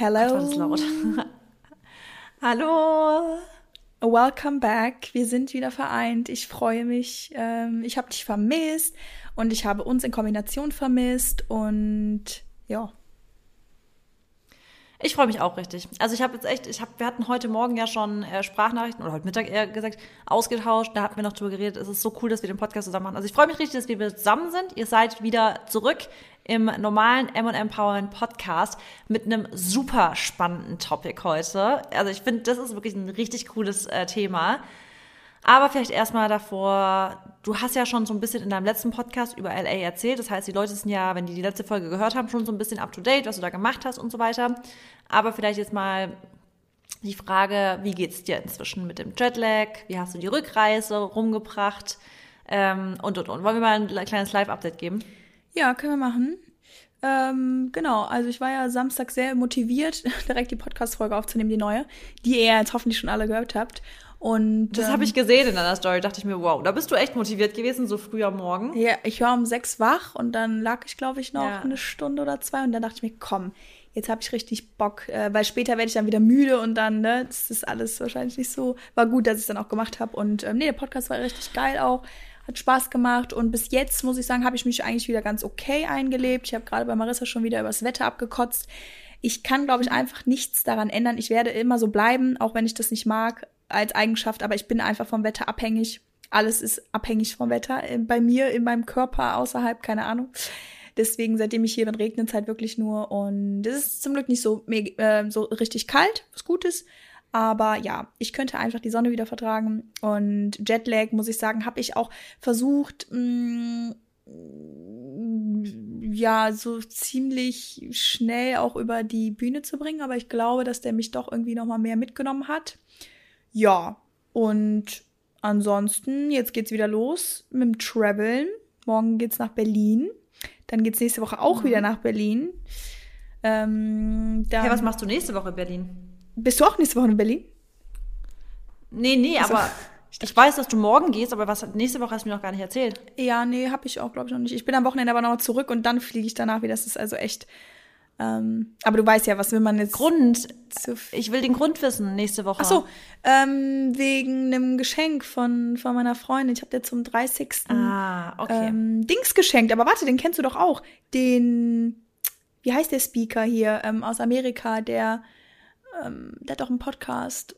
Hello. Ach, war das laut. Hallo. Welcome back. Wir sind wieder vereint. Ich freue mich. Ich habe dich vermisst und ich habe uns in Kombination vermisst und ja. Ich freue mich auch richtig. Also wir hatten heute Morgen ja schon Sprachnachrichten oder heute Mittag eher gesagt, ausgetauscht. Da hatten wir noch drüber geredet. Es ist so cool, dass wir den Podcast zusammen machen. Also ich freue mich richtig, dass wir zusammen sind. Ihr seid wieder zurück im normalen M&M Powerland Podcast mit einem super spannenden Topic heute. Also ich finde, das ist wirklich ein richtig cooles Thema. Aber vielleicht erstmal davor, du hast ja schon so ein bisschen in deinem letzten Podcast über LA erzählt. Das heißt, die Leute sind ja, wenn die letzte Folge gehört haben, schon so ein bisschen up to date, was du da gemacht hast und so weiter. Aber vielleicht jetzt mal die Frage, wie geht's dir inzwischen mit dem Jetlag? Wie hast du die Rückreise rumgebracht? Und. Wollen wir mal ein kleines Live-Update geben? Ja, können wir machen. Genau, also ich war ja Samstag sehr motiviert, direkt die Podcast-Folge aufzunehmen, die neue, die ihr jetzt hoffentlich schon alle gehört habt. Und das habe ich gesehen in deiner Story, dachte ich mir, wow, da bist du echt motiviert gewesen, so früh am Morgen. Ja, ich war um 6 wach und dann lag ich, glaube ich, noch eine Stunde oder 2 und dann dachte ich mir, komm, jetzt habe ich richtig Bock, weil später werde ich dann wieder müde und dann, ne, das ist alles wahrscheinlich nicht so, war gut, dass ich es dann auch gemacht habe und der Podcast war richtig geil auch, hat Spaß gemacht und bis jetzt, muss ich sagen, habe ich mich eigentlich wieder ganz okay eingelebt. Ich habe gerade bei Marisa schon wieder übers Wetter abgekotzt. Ich kann, glaube ich, einfach nichts daran ändern. Ich werde immer so bleiben, auch wenn ich das nicht mag, als Eigenschaft, aber ich bin einfach vom Wetter abhängig. Alles ist abhängig vom Wetter. Bei mir, in meinem Körper, außerhalb, keine Ahnung. Deswegen, seitdem ich hier bin, regnet es halt wirklich nur. Und es ist zum Glück nicht so richtig kalt, was gut ist. Aber ja, ich könnte einfach die Sonne wieder vertragen. Und Jetlag, muss ich sagen, habe ich auch versucht, so ziemlich schnell auch über die Bühne zu bringen. Aber ich glaube, dass der mich doch irgendwie nochmal mehr mitgenommen hat. Ja, und ansonsten, jetzt geht's wieder los mit dem Traveln. Morgen geht's nach Berlin. Dann geht's nächste Woche auch wieder nach Berlin. Dann was machst du nächste Woche in Berlin? Bist du auch nächste Woche in Berlin? Nee, also, aber ich weiß, dass du morgen gehst, aber was nächste Woche hast du mir noch gar nicht erzählt. Ja, nee, habe ich auch, glaube ich, noch nicht. Ich bin am Wochenende aber nochmal zurück und dann fliege ich danach wieder. Das ist also echt... aber du weißt ja, was will man jetzt... Ich will den Grund wissen nächste Woche. Ach so, wegen einem Geschenk von meiner Freundin. Ich habe dir zum 30. Okay. Dings geschenkt. Aber warte, den kennst du doch auch. Den, wie heißt der Speaker hier aus Amerika? Der hat doch einen Podcast.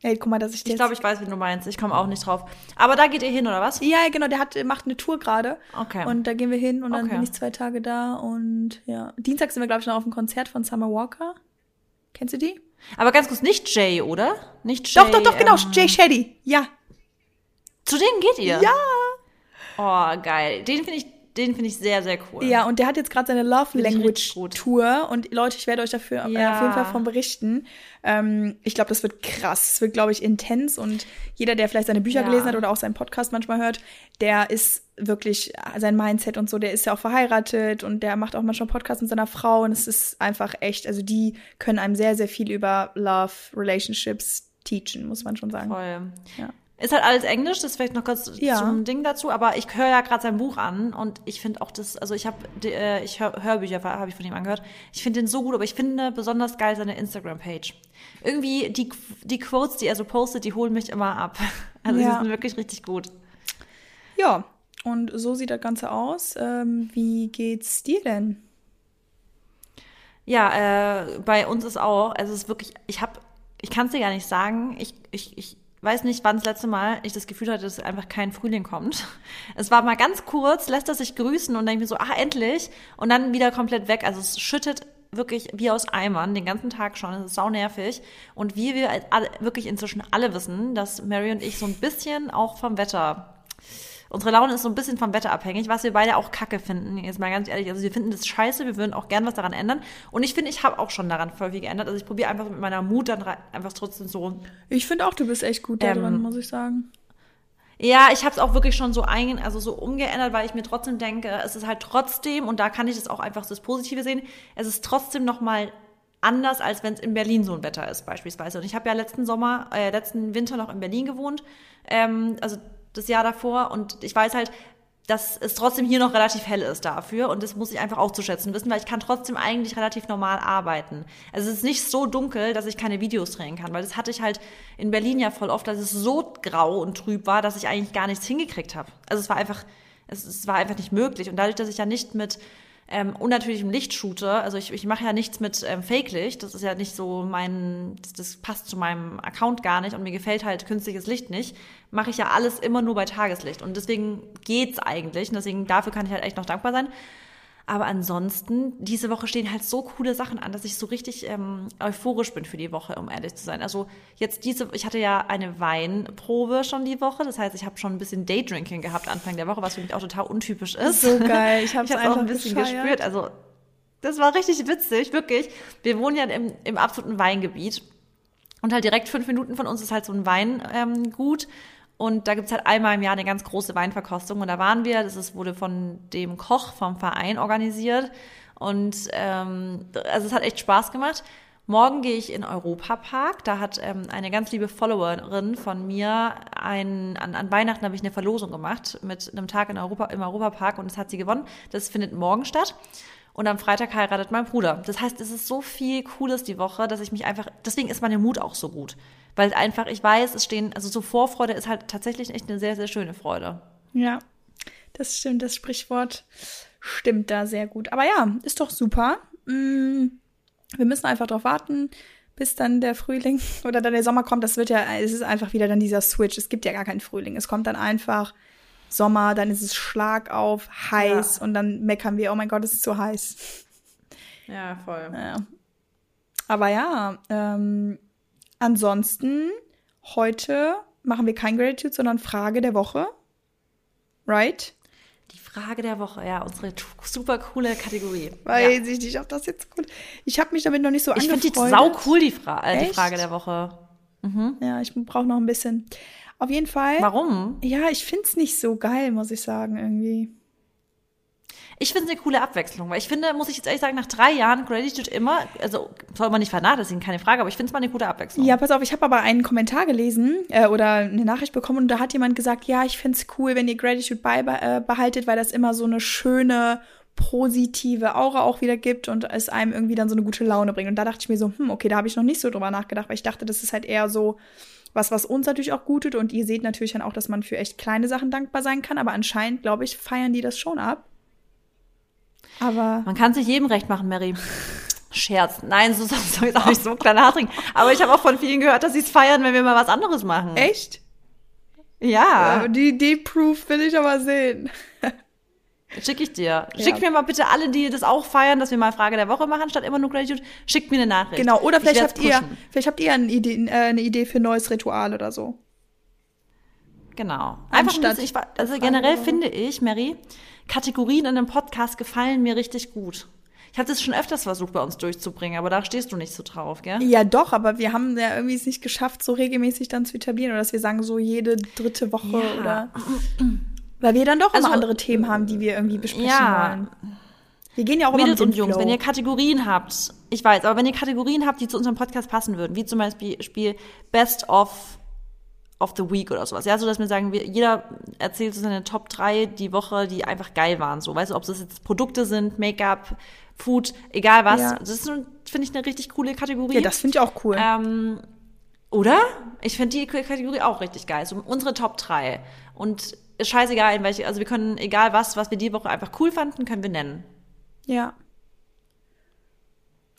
Hey, guck mal, dass ich glaube, ich weiß, wen du meinst. Ich komme auch nicht drauf. Aber da geht ihr hin, oder was? Ja, genau. Der macht eine Tour gerade. Okay. Und da gehen wir hin und dann bin ich 2 Tage da. Und ja, Dienstag sind wir, glaube ich, noch auf dem Konzert von Summer Walker. Kennst du die? Aber ganz kurz, nicht Jay, oder? Nicht Jay. Doch, genau. Jay Shetty. Ja. Zu denen geht ihr? Ja. Oh, geil. Den finde ich sehr, sehr cool. Ja, und der hat jetzt gerade seine Love-Language-Tour. Und Leute, ich werde euch dafür auf jeden Fall von berichten. Ich glaube, das wird krass. Es wird, glaube ich, intens. Und jeder, der vielleicht seine Bücher gelesen hat oder auch seinen Podcast manchmal hört, der ist wirklich, sein Mindset und so, der ist ja auch verheiratet. Und der macht auch manchmal Podcasts mit seiner Frau. Und es ist einfach echt, also die können einem sehr, sehr viel über Love, Relationships teachen, muss man schon sagen. Voll. Ja. Ist halt alles Englisch, das ist vielleicht noch kurz zum Ding dazu, aber ich höre ja gerade sein Buch an und ich finde auch das, also ich höre Hörbücher, habe ich von ihm angehört. Ich finde den so gut, aber ich finde besonders geil seine Instagram-Page. Irgendwie die Quotes, die er so postet, die holen mich immer ab. Also die sind wirklich richtig gut. Ja, und so sieht das Ganze aus. Wie geht's dir denn? Ja, bei uns ist auch, also es ist wirklich, ich kann es dir gar nicht sagen, ich weiß nicht, wann das letzte Mal ich das Gefühl hatte, dass einfach kein Frühling kommt. Es war mal ganz kurz, lässt er sich grüßen und denke mir so, endlich. Und dann wieder komplett weg. Also es schüttet wirklich wie aus Eimern den ganzen Tag schon. Es ist saunervig. Und wie wir wirklich inzwischen alle wissen, dass Mary und ich so ein bisschen auch vom Wetter, unsere Laune ist so ein bisschen vom Wetter abhängig, was wir beide auch kacke finden. Jetzt mal ganz ehrlich, also wir finden das scheiße, wir würden auch gern was daran ändern. Und ich finde, ich habe auch schon daran voll viel geändert. Also ich probiere einfach mit meiner Mut dann einfach trotzdem so. Ich finde auch, du bist echt gut daran, muss ich sagen. Ja, ich habe es auch wirklich schon so umgeändert, weil ich mir trotzdem denke, es ist halt trotzdem, und da kann ich das auch einfach das Positive sehen, es ist trotzdem nochmal anders, als wenn es in Berlin so ein Wetter ist beispielsweise. Und ich habe ja letzten Winter noch in Berlin gewohnt. Also das Jahr davor, und ich weiß halt, dass es trotzdem hier noch relativ hell ist dafür. Und das muss ich einfach auch zu schätzen wissen, weil ich kann trotzdem eigentlich relativ normal arbeiten. Also es ist nicht so dunkel, dass ich keine Videos drehen kann, weil das hatte ich halt in Berlin ja voll oft, dass es so grau und trüb war, dass ich eigentlich gar nichts hingekriegt habe. Also es war einfach nicht möglich. Und dadurch, dass ich ja nicht mit unnatürlichem Licht shoote, also ich mache ja nichts mit Fake-Licht, das ist ja nicht so das passt zu meinem Account gar nicht und mir gefällt halt künstliches Licht nicht, mache ich ja alles immer nur bei Tageslicht und deswegen geht's eigentlich und deswegen dafür kann ich halt echt noch dankbar sein. Aber ansonsten, diese Woche stehen halt so coole Sachen an, dass ich so richtig euphorisch bin für die Woche, um ehrlich zu sein. Also jetzt ich hatte ja eine Weinprobe schon die Woche. Das heißt, ich habe schon ein bisschen Daydrinking gehabt Anfang der Woche, was für mich auch total untypisch ist. So geil, ich habe es auch ein bisschen gespürt. Also das war richtig witzig, wirklich. Wir wohnen ja im absoluten Weingebiet und halt direkt 5 Minuten von uns ist halt so ein Weingut. Und da gibt's halt einmal im Jahr eine ganz große Weinverkostung. Und da waren wir, wurde von dem Koch vom Verein organisiert. Und es hat echt Spaß gemacht. Morgen gehe ich in Europa-Park. Da hat eine ganz liebe Followerin von mir an Weihnachten habe ich eine Verlosung gemacht mit einem Tag im Europa-Park. Und das hat sie gewonnen. Das findet morgen statt. Und am Freitag heiratet mein Bruder. Das heißt, es ist so viel Cooles die Woche, dass ich mich einfach, deswegen ist mein Mut auch so gut. Weil einfach, ich weiß, so Vorfreude ist halt tatsächlich echt eine sehr, sehr schöne Freude. Ja, das stimmt, das Sprichwort stimmt da sehr gut. Aber ja, ist doch super. Wir müssen einfach drauf warten, bis dann der Frühling oder dann der Sommer kommt. Es ist einfach wieder dann dieser Switch. Es gibt ja gar keinen Frühling. Es kommt dann einfach Sommer, dann ist es schlagauf, heiß und dann meckern wir, oh mein Gott, es ist so heiß. Ja, voll. Ja. Aber ja, ansonsten, heute machen wir kein Gratitude, sondern Frage der Woche, right? Die Frage der Woche, ja, unsere super coole Kategorie. Weiß ich nicht, ob das jetzt cool ist. Ich habe mich damit noch nicht so angefreundet. Ich finde die sau cool, die Frage der Woche. Mhm. Ja, ich brauche noch ein bisschen. Auf jeden Fall. Warum? Ja, ich finde es nicht so geil, muss ich sagen, irgendwie. Ich finde es eine coole Abwechslung, weil ich finde, muss ich jetzt ehrlich sagen, nach 3 Jahren Gratitude immer, also soll man nicht vernachlässigen, keine Frage, aber ich finde es mal eine gute Abwechslung. Ja, pass auf, ich habe aber einen Kommentar gelesen oder eine Nachricht bekommen und da hat jemand gesagt, ja, ich finde es cool, wenn ihr Gratitude beibehaltet, weil das immer so eine schöne, positive Aura auch wieder gibt und es einem irgendwie dann so eine gute Laune bringt. Und da dachte ich mir so, okay, da habe ich noch nicht so drüber nachgedacht, weil ich dachte, das ist halt eher so was uns natürlich auch gut tut und ihr seht natürlich dann auch, dass man für echt kleine Sachen dankbar sein kann, aber anscheinend, glaube ich, feiern die das schon ab. Aber man kann sich jedem recht machen, Mary. Scherz. Nein, so soll ich auch nicht so klar nachdenken. Aber ich habe auch von vielen gehört, dass sie es feiern, wenn wir mal was anderes machen. Echt? Ja. Die Proof will ich aber sehen. Schicke ich dir. Ja. Schickt mir mal bitte alle, die das auch feiern, dass wir mal Frage der Woche machen, statt immer nur Gratitude. Schickt mir eine Nachricht. Genau, oder vielleicht habt ihr eine Idee für ein neues Ritual oder so. Genau. Generell finde ich, Mary, Kategorien in einem Podcast gefallen mir richtig gut. Ich hatte es schon öfters versucht, bei uns durchzubringen, aber da stehst du nicht so drauf, gell? Ja, doch, aber wir haben ja irgendwie es nicht geschafft, so regelmäßig dann zu etablieren oder dass wir sagen, so jede dritte Woche oder... Weil wir dann doch immer andere Themen haben, die wir irgendwie besprechen wollen. Wir gehen ja auch immer mit dem Flow. Mädels und Jungs, wenn ihr Kategorien habt, ich weiß, aber wenn ihr Kategorien habt, die zu unserem Podcast passen würden, wie zum Beispiel Best of the Week oder sowas, ja, so dass wir sagen, jeder erzählt so seine Top 3 die Woche, die einfach geil waren, so, weißt du, ob das jetzt Produkte sind, Make-up, Food, egal was, das ist, finde ich, eine richtig coole Kategorie. Ja, das finde ich auch cool. Oder? Ich finde die Kategorie auch richtig geil, so unsere Top 3 und ist scheißegal, wir können, egal was wir die Woche einfach cool fanden, können wir nennen. Ja.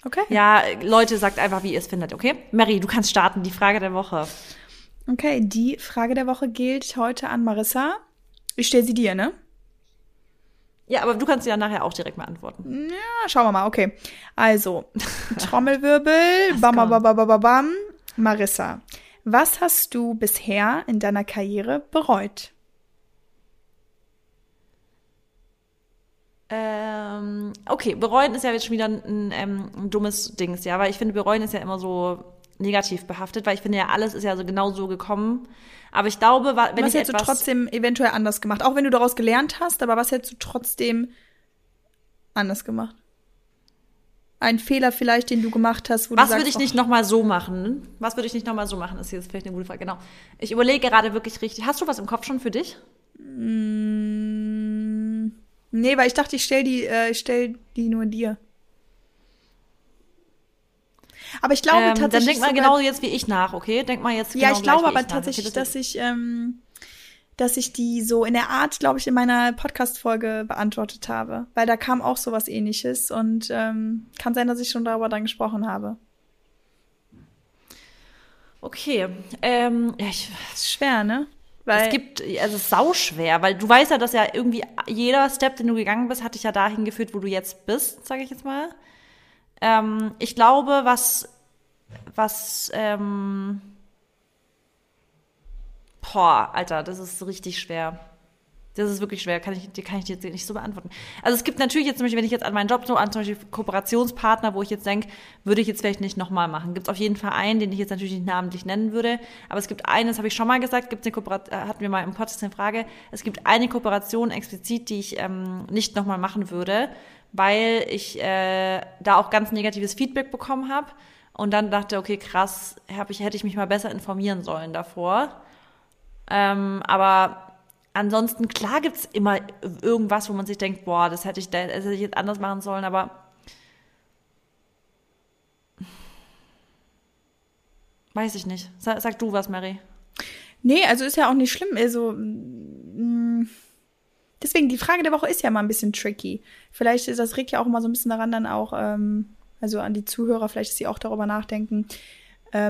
Okay. Ja, Leute, sagt einfach, wie ihr es findet, okay? Mary, du kannst starten, die Frage der Woche. Okay, die Frage der Woche gilt heute an Marissa. Ich stelle sie dir, ne? Ja, aber du kannst sie dann nachher auch direkt mal antworten. Ja, schauen wir mal, okay. Also, Trommelwirbel, bam, bam, bam, bam, bam. Marissa, was hast du bisher in deiner Karriere bereut? Okay, bereuen ist ja jetzt schon wieder ein dummes Dings, ja, weil ich finde, bereuen ist ja immer so negativ behaftet, weil ich finde ja, alles ist ja so genau so gekommen, aber ich glaube, was hättest du trotzdem eventuell anders gemacht, auch wenn du daraus gelernt hast, aber was hättest du trotzdem anders gemacht? Ein Fehler vielleicht, den du gemacht hast, wo du sagst, was würde ich nicht nochmal so machen, ist jetzt vielleicht eine gute Frage, genau. Ich überlege gerade wirklich richtig, hast du was im Kopf schon für dich? Nee, weil ich dachte, ich stell die nur dir. Aber ich glaube tatsächlich. Dann denk mal genau jetzt wie ich nach, okay? Denk mal jetzt. Ja, genau, ich glaube aber tatsächlich, okay, dass ich die so in der Art, glaube ich, in meiner Podcast-Folge beantwortet habe. Weil da kam auch sowas Ähnliches und kann sein, dass ich schon darüber dann gesprochen habe. Okay. Ist schwer, ne? Weil es ist sauschwer, weil du weißt ja, dass ja irgendwie jeder Step, den du gegangen bist, hat dich ja dahin geführt, wo du jetzt bist, sage ich jetzt mal. Ich glaube, Alter, das ist richtig schwer. Das ist wirklich schwer, kann ich dir jetzt nicht so beantworten. Also es gibt natürlich jetzt, zum Beispiel, wenn ich jetzt an meinen Job so an zum Beispiel Kooperationspartner, wo ich jetzt denke, würde ich jetzt vielleicht nicht nochmal machen. Gibt es auf jeden Fall einen, den ich jetzt natürlich nicht namentlich nennen würde, aber es gibt einen, das habe ich schon mal gesagt, hatten wir mal im Podcast eine Frage, es gibt eine Kooperation explizit, die ich nicht nochmal machen würde, weil ich da auch ganz negatives Feedback bekommen habe und dann dachte, okay, krass, hätte ich mich mal besser informieren sollen davor. Aber ansonsten, klar gibt's immer irgendwas, wo man sich denkt, boah, das hätte ich jetzt anders machen sollen, aber weiß ich nicht. Sag du was, Mary. Nee, also ist ja auch nicht schlimm. Also deswegen, die Frage der Woche ist ja mal ein bisschen tricky. Vielleicht ist das regt ja auch immer so ein bisschen daran dann auch, also an die Zuhörer, vielleicht dass sie auch darüber nachdenken.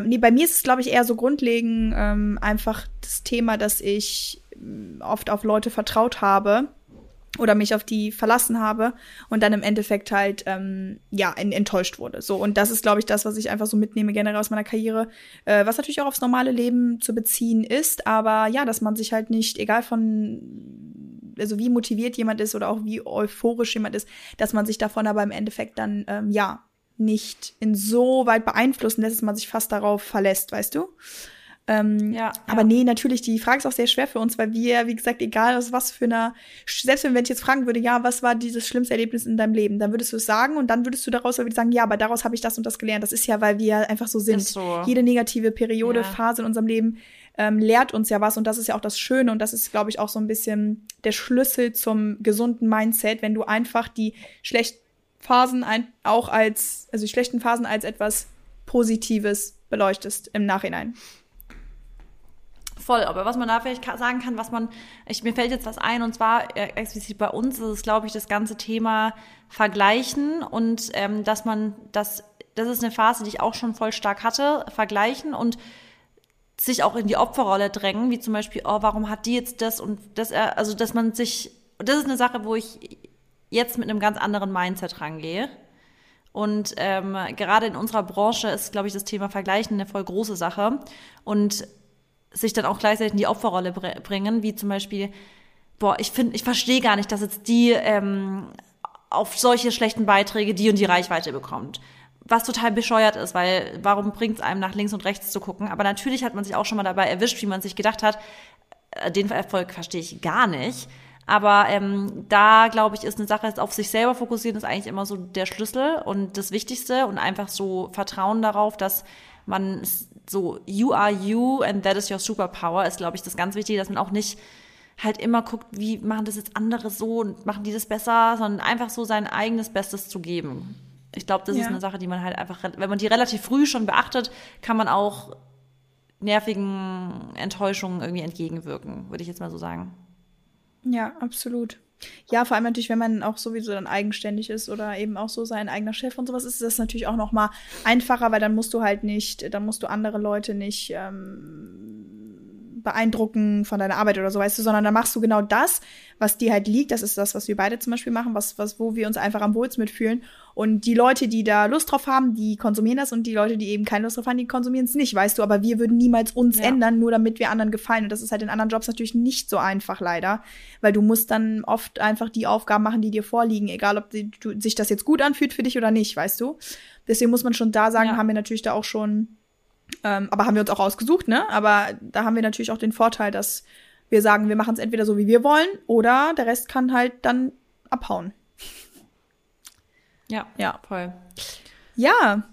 Nee, bei mir ist es, glaube ich, eher so grundlegend einfach das Thema, dass ich oft auf Leute vertraut habe oder mich auf die verlassen habe und dann im Endeffekt halt enttäuscht wurde. So, und das ist, glaube ich, das, was ich einfach so mitnehme generell aus meiner Karriere, was natürlich auch aufs normale Leben zu beziehen ist, aber ja, dass man sich halt nicht, egal also wie motiviert jemand ist oder auch wie euphorisch jemand ist, dass man sich davon aber im Endeffekt dann, nicht insoweit beeinflussen lässt, dass man sich fast darauf verlässt, weißt du? Aber nee, natürlich, die Frage ist auch sehr schwer für uns, weil wir, wie gesagt, egal aus was für einer, selbst wenn ich jetzt fragen würde, ja, was war dieses schlimmste Erlebnis in deinem Leben, dann würdest du es sagen und dann würdest du daraus sagen, ja, aber daraus habe ich das und das gelernt. Das ist ja, weil wir einfach so sind. So. Jede negative Periode, Phase in unserem Leben lehrt uns ja was und das ist ja auch das Schöne und das ist, glaube ich, auch so ein bisschen der Schlüssel zum gesunden Mindset, wenn du einfach die schlechten Phasen die schlechten Phasen als etwas Positives beleuchtest im Nachhinein. Voll, aber was man da vielleicht sagen kann, mir fällt jetzt was ein, und zwar explizit bei uns ist es, glaube ich, das ganze Thema Vergleichen und das ist eine Phase, die ich auch schon voll stark hatte, Vergleichen und sich auch in die Opferrolle drängen, wie zum Beispiel, oh, warum hat die jetzt das und das, also dass man sich, das ist eine Sache, wo ich jetzt mit einem ganz anderen Mindset rangehe. Und gerade in unserer Branche ist, glaube ich, das Thema Vergleichen eine voll große Sache. Und sich dann auch gleichzeitig in die Opferrolle bringen, wie zum Beispiel, boah, ich verstehe gar nicht, dass jetzt die auf solche schlechten Beiträge die und die Reichweite bekommt. Was total bescheuert ist, weil warum bringt es einem, nach links und rechts zu gucken? Aber natürlich hat man sich auch schon mal dabei erwischt, wie man sich gedacht hat, den Erfolg verstehe ich gar nicht. Aber da, glaube ich, ist eine Sache, auf sich selber fokussieren ist eigentlich immer so der Schlüssel und das Wichtigste und einfach so Vertrauen darauf, dass man so, you are you and that is your superpower, ist, glaube ich, das ganz Wichtige, dass man auch nicht halt immer guckt, wie machen das jetzt andere so und machen die das besser, sondern einfach so sein eigenes Bestes zu geben. Ich glaube, das ist eine Sache, die man halt einfach, wenn man die relativ früh schon beachtet, kann man auch nervigen Enttäuschungen irgendwie entgegenwirken, würde ich jetzt mal so sagen. Ja, absolut. Ja, vor allem natürlich, wenn man auch sowieso dann eigenständig ist oder eben auch so sein eigener Chef und sowas, ist das natürlich auch noch mal einfacher, weil dann musst du andere Leute nicht beeindrucken von deiner Arbeit oder so, weißt du, sondern dann machst du genau das, was dir halt liegt. Das ist das, was wir beide zum Beispiel machen, wo wir uns einfach am wohlsten mitfühlen. Und die Leute, die da Lust drauf haben, die konsumieren das und die Leute, die eben keine Lust drauf haben, die konsumieren es nicht, weißt du. Aber wir würden niemals uns ändern, nur damit wir anderen gefallen. Und das ist halt in anderen Jobs natürlich nicht so einfach, leider, weil du musst dann oft einfach die Aufgaben machen, die dir vorliegen, egal ob sich das jetzt gut anfühlt für dich oder nicht, weißt du. Deswegen muss man schon da sagen, haben wir natürlich da auch schon aber haben wir uns auch ausgesucht, ne? Aber da haben wir natürlich auch den Vorteil, dass wir sagen, wir machen es entweder so, wie wir wollen, oder der Rest kann halt dann abhauen. Ja, voll. Ja.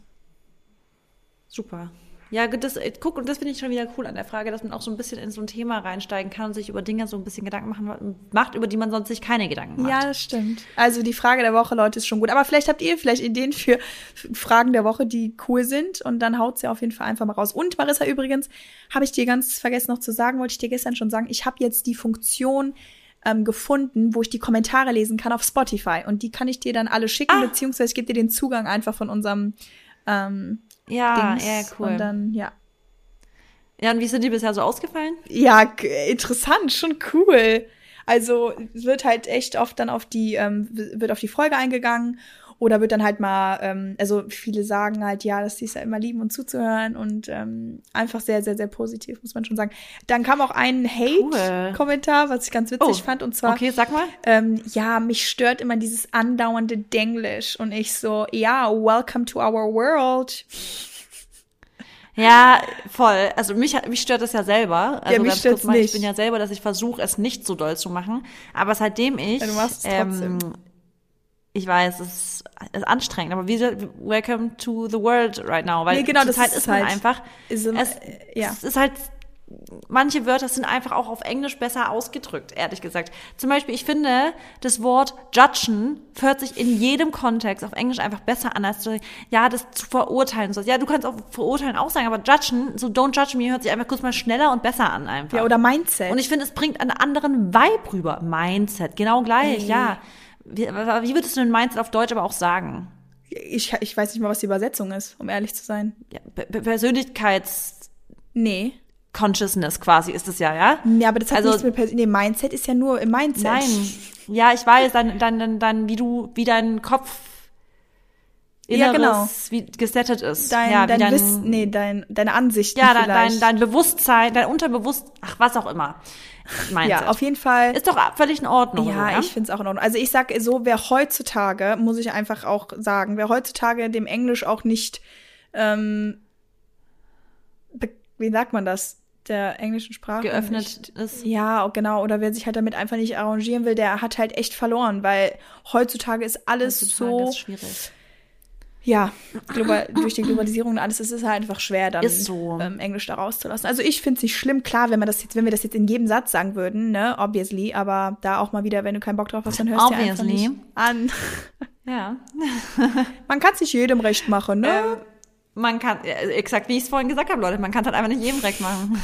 Super. Ja, das finde ich schon wieder cool an der Frage, dass man auch so ein bisschen in so ein Thema reinsteigen kann und sich über Dinge so ein bisschen Gedanken macht, über die man sonst sich keine Gedanken macht. Ja, das stimmt. Also die Frage der Woche, Leute, ist schon gut. Aber vielleicht habt ihr Ideen für Fragen der Woche, die cool sind, und dann haut sie auf jeden Fall einfach mal raus. Und Marissa, übrigens, habe ich dir ganz vergessen noch zu sagen, wollte ich dir gestern schon sagen, ich habe jetzt die Funktion gefunden, wo ich die Kommentare lesen kann auf Spotify, und die kann ich dir dann alle schicken, beziehungsweise ich gebe dir den Zugang einfach von unserem Dings. Ja, cool. Und dann, ja. Ja, und wie sind die bisher so ausgefallen? Ja, interessant, schon cool. Also wird halt echt oft dann auf die Folge eingegangen, oder wird dann halt mal, also viele sagen halt, ja, dass die es ja immer lieben und zuzuhören, und einfach sehr, sehr, sehr positiv, muss man schon sagen. Dann kam auch ein Hate-Kommentar, was ich ganz witzig fand, und zwar, okay, sag mal. Ja, mich stört immer dieses andauernde Denglisch, und ich so, ja, welcome to our world. Ja, voll. Also mich stört das ja selber. Also ja, mich stört's nicht. Ich bin ja selber, dass ich versuche, es nicht so doll zu machen, aber seitdem ich... Ja, du machst es trotzdem. Ich weiß, es ist anstrengend, aber wie gesagt, welcome to the world right now, weil genau, das ist halt einfach, es ist halt, manche Wörter sind einfach auch auf Englisch besser ausgedrückt, ehrlich gesagt. Zum Beispiel, ich finde, das Wort judgen hört sich in jedem Kontext auf Englisch einfach besser an, als zu, ja, das zu verurteilen. Ja, du kannst auch verurteilen auch sagen, aber judgen, so don't judge me, hört sich einfach kurz mal schneller und besser an einfach. Ja, oder Mindset. Und ich finde, es bringt einen anderen Vibe rüber. Mindset, genau gleich, ja. Wie würdest du denn Mindset auf Deutsch aber auch sagen? Ich weiß nicht mal, was die Übersetzung ist, um ehrlich zu sein. Ja, Persönlichkeits... Nee. Consciousness quasi ist es ja? Nee, aber das hat nichts mit Mindset ist ja nur im Mindset. Nein. Ja, ich weiß, dann wie dein Kopf Inneres, ja, genau. Wie gesettet ist. Dein Wissen, deine Ansichten vielleicht. Ja, dein Bewusstsein, dein Unterbewusstsein, ach, was auch immer. Mindset. Ja, auf jeden Fall. Ist doch völlig in Ordnung. Ja, oder? Ich finde es auch in Ordnung. Also ich sage so, wer heutzutage, muss ich einfach auch sagen, wer heutzutage dem Englisch auch nicht, wie sagt man das, der englischen Sprache geöffnet nicht ist. Ja, genau. Oder wer sich halt damit einfach nicht arrangieren will, der hat halt echt verloren, weil heutzutage ist alles so... Ist schwierig. Ja, durch die Globalisierung und alles, es ist halt einfach schwer, dann so. Englisch da rauszulassen. Also ich finde es nicht schlimm, klar, wenn wir das jetzt in jedem Satz sagen würden, ne, obviously, aber da auch mal wieder, wenn du keinen Bock drauf hast, dann hörst du einfach nicht an. Ja. Man kann es nicht jedem recht machen, ne? Man kann, exakt wie ich es vorhin gesagt habe, Leute, man kann es halt einfach nicht jedem recht machen.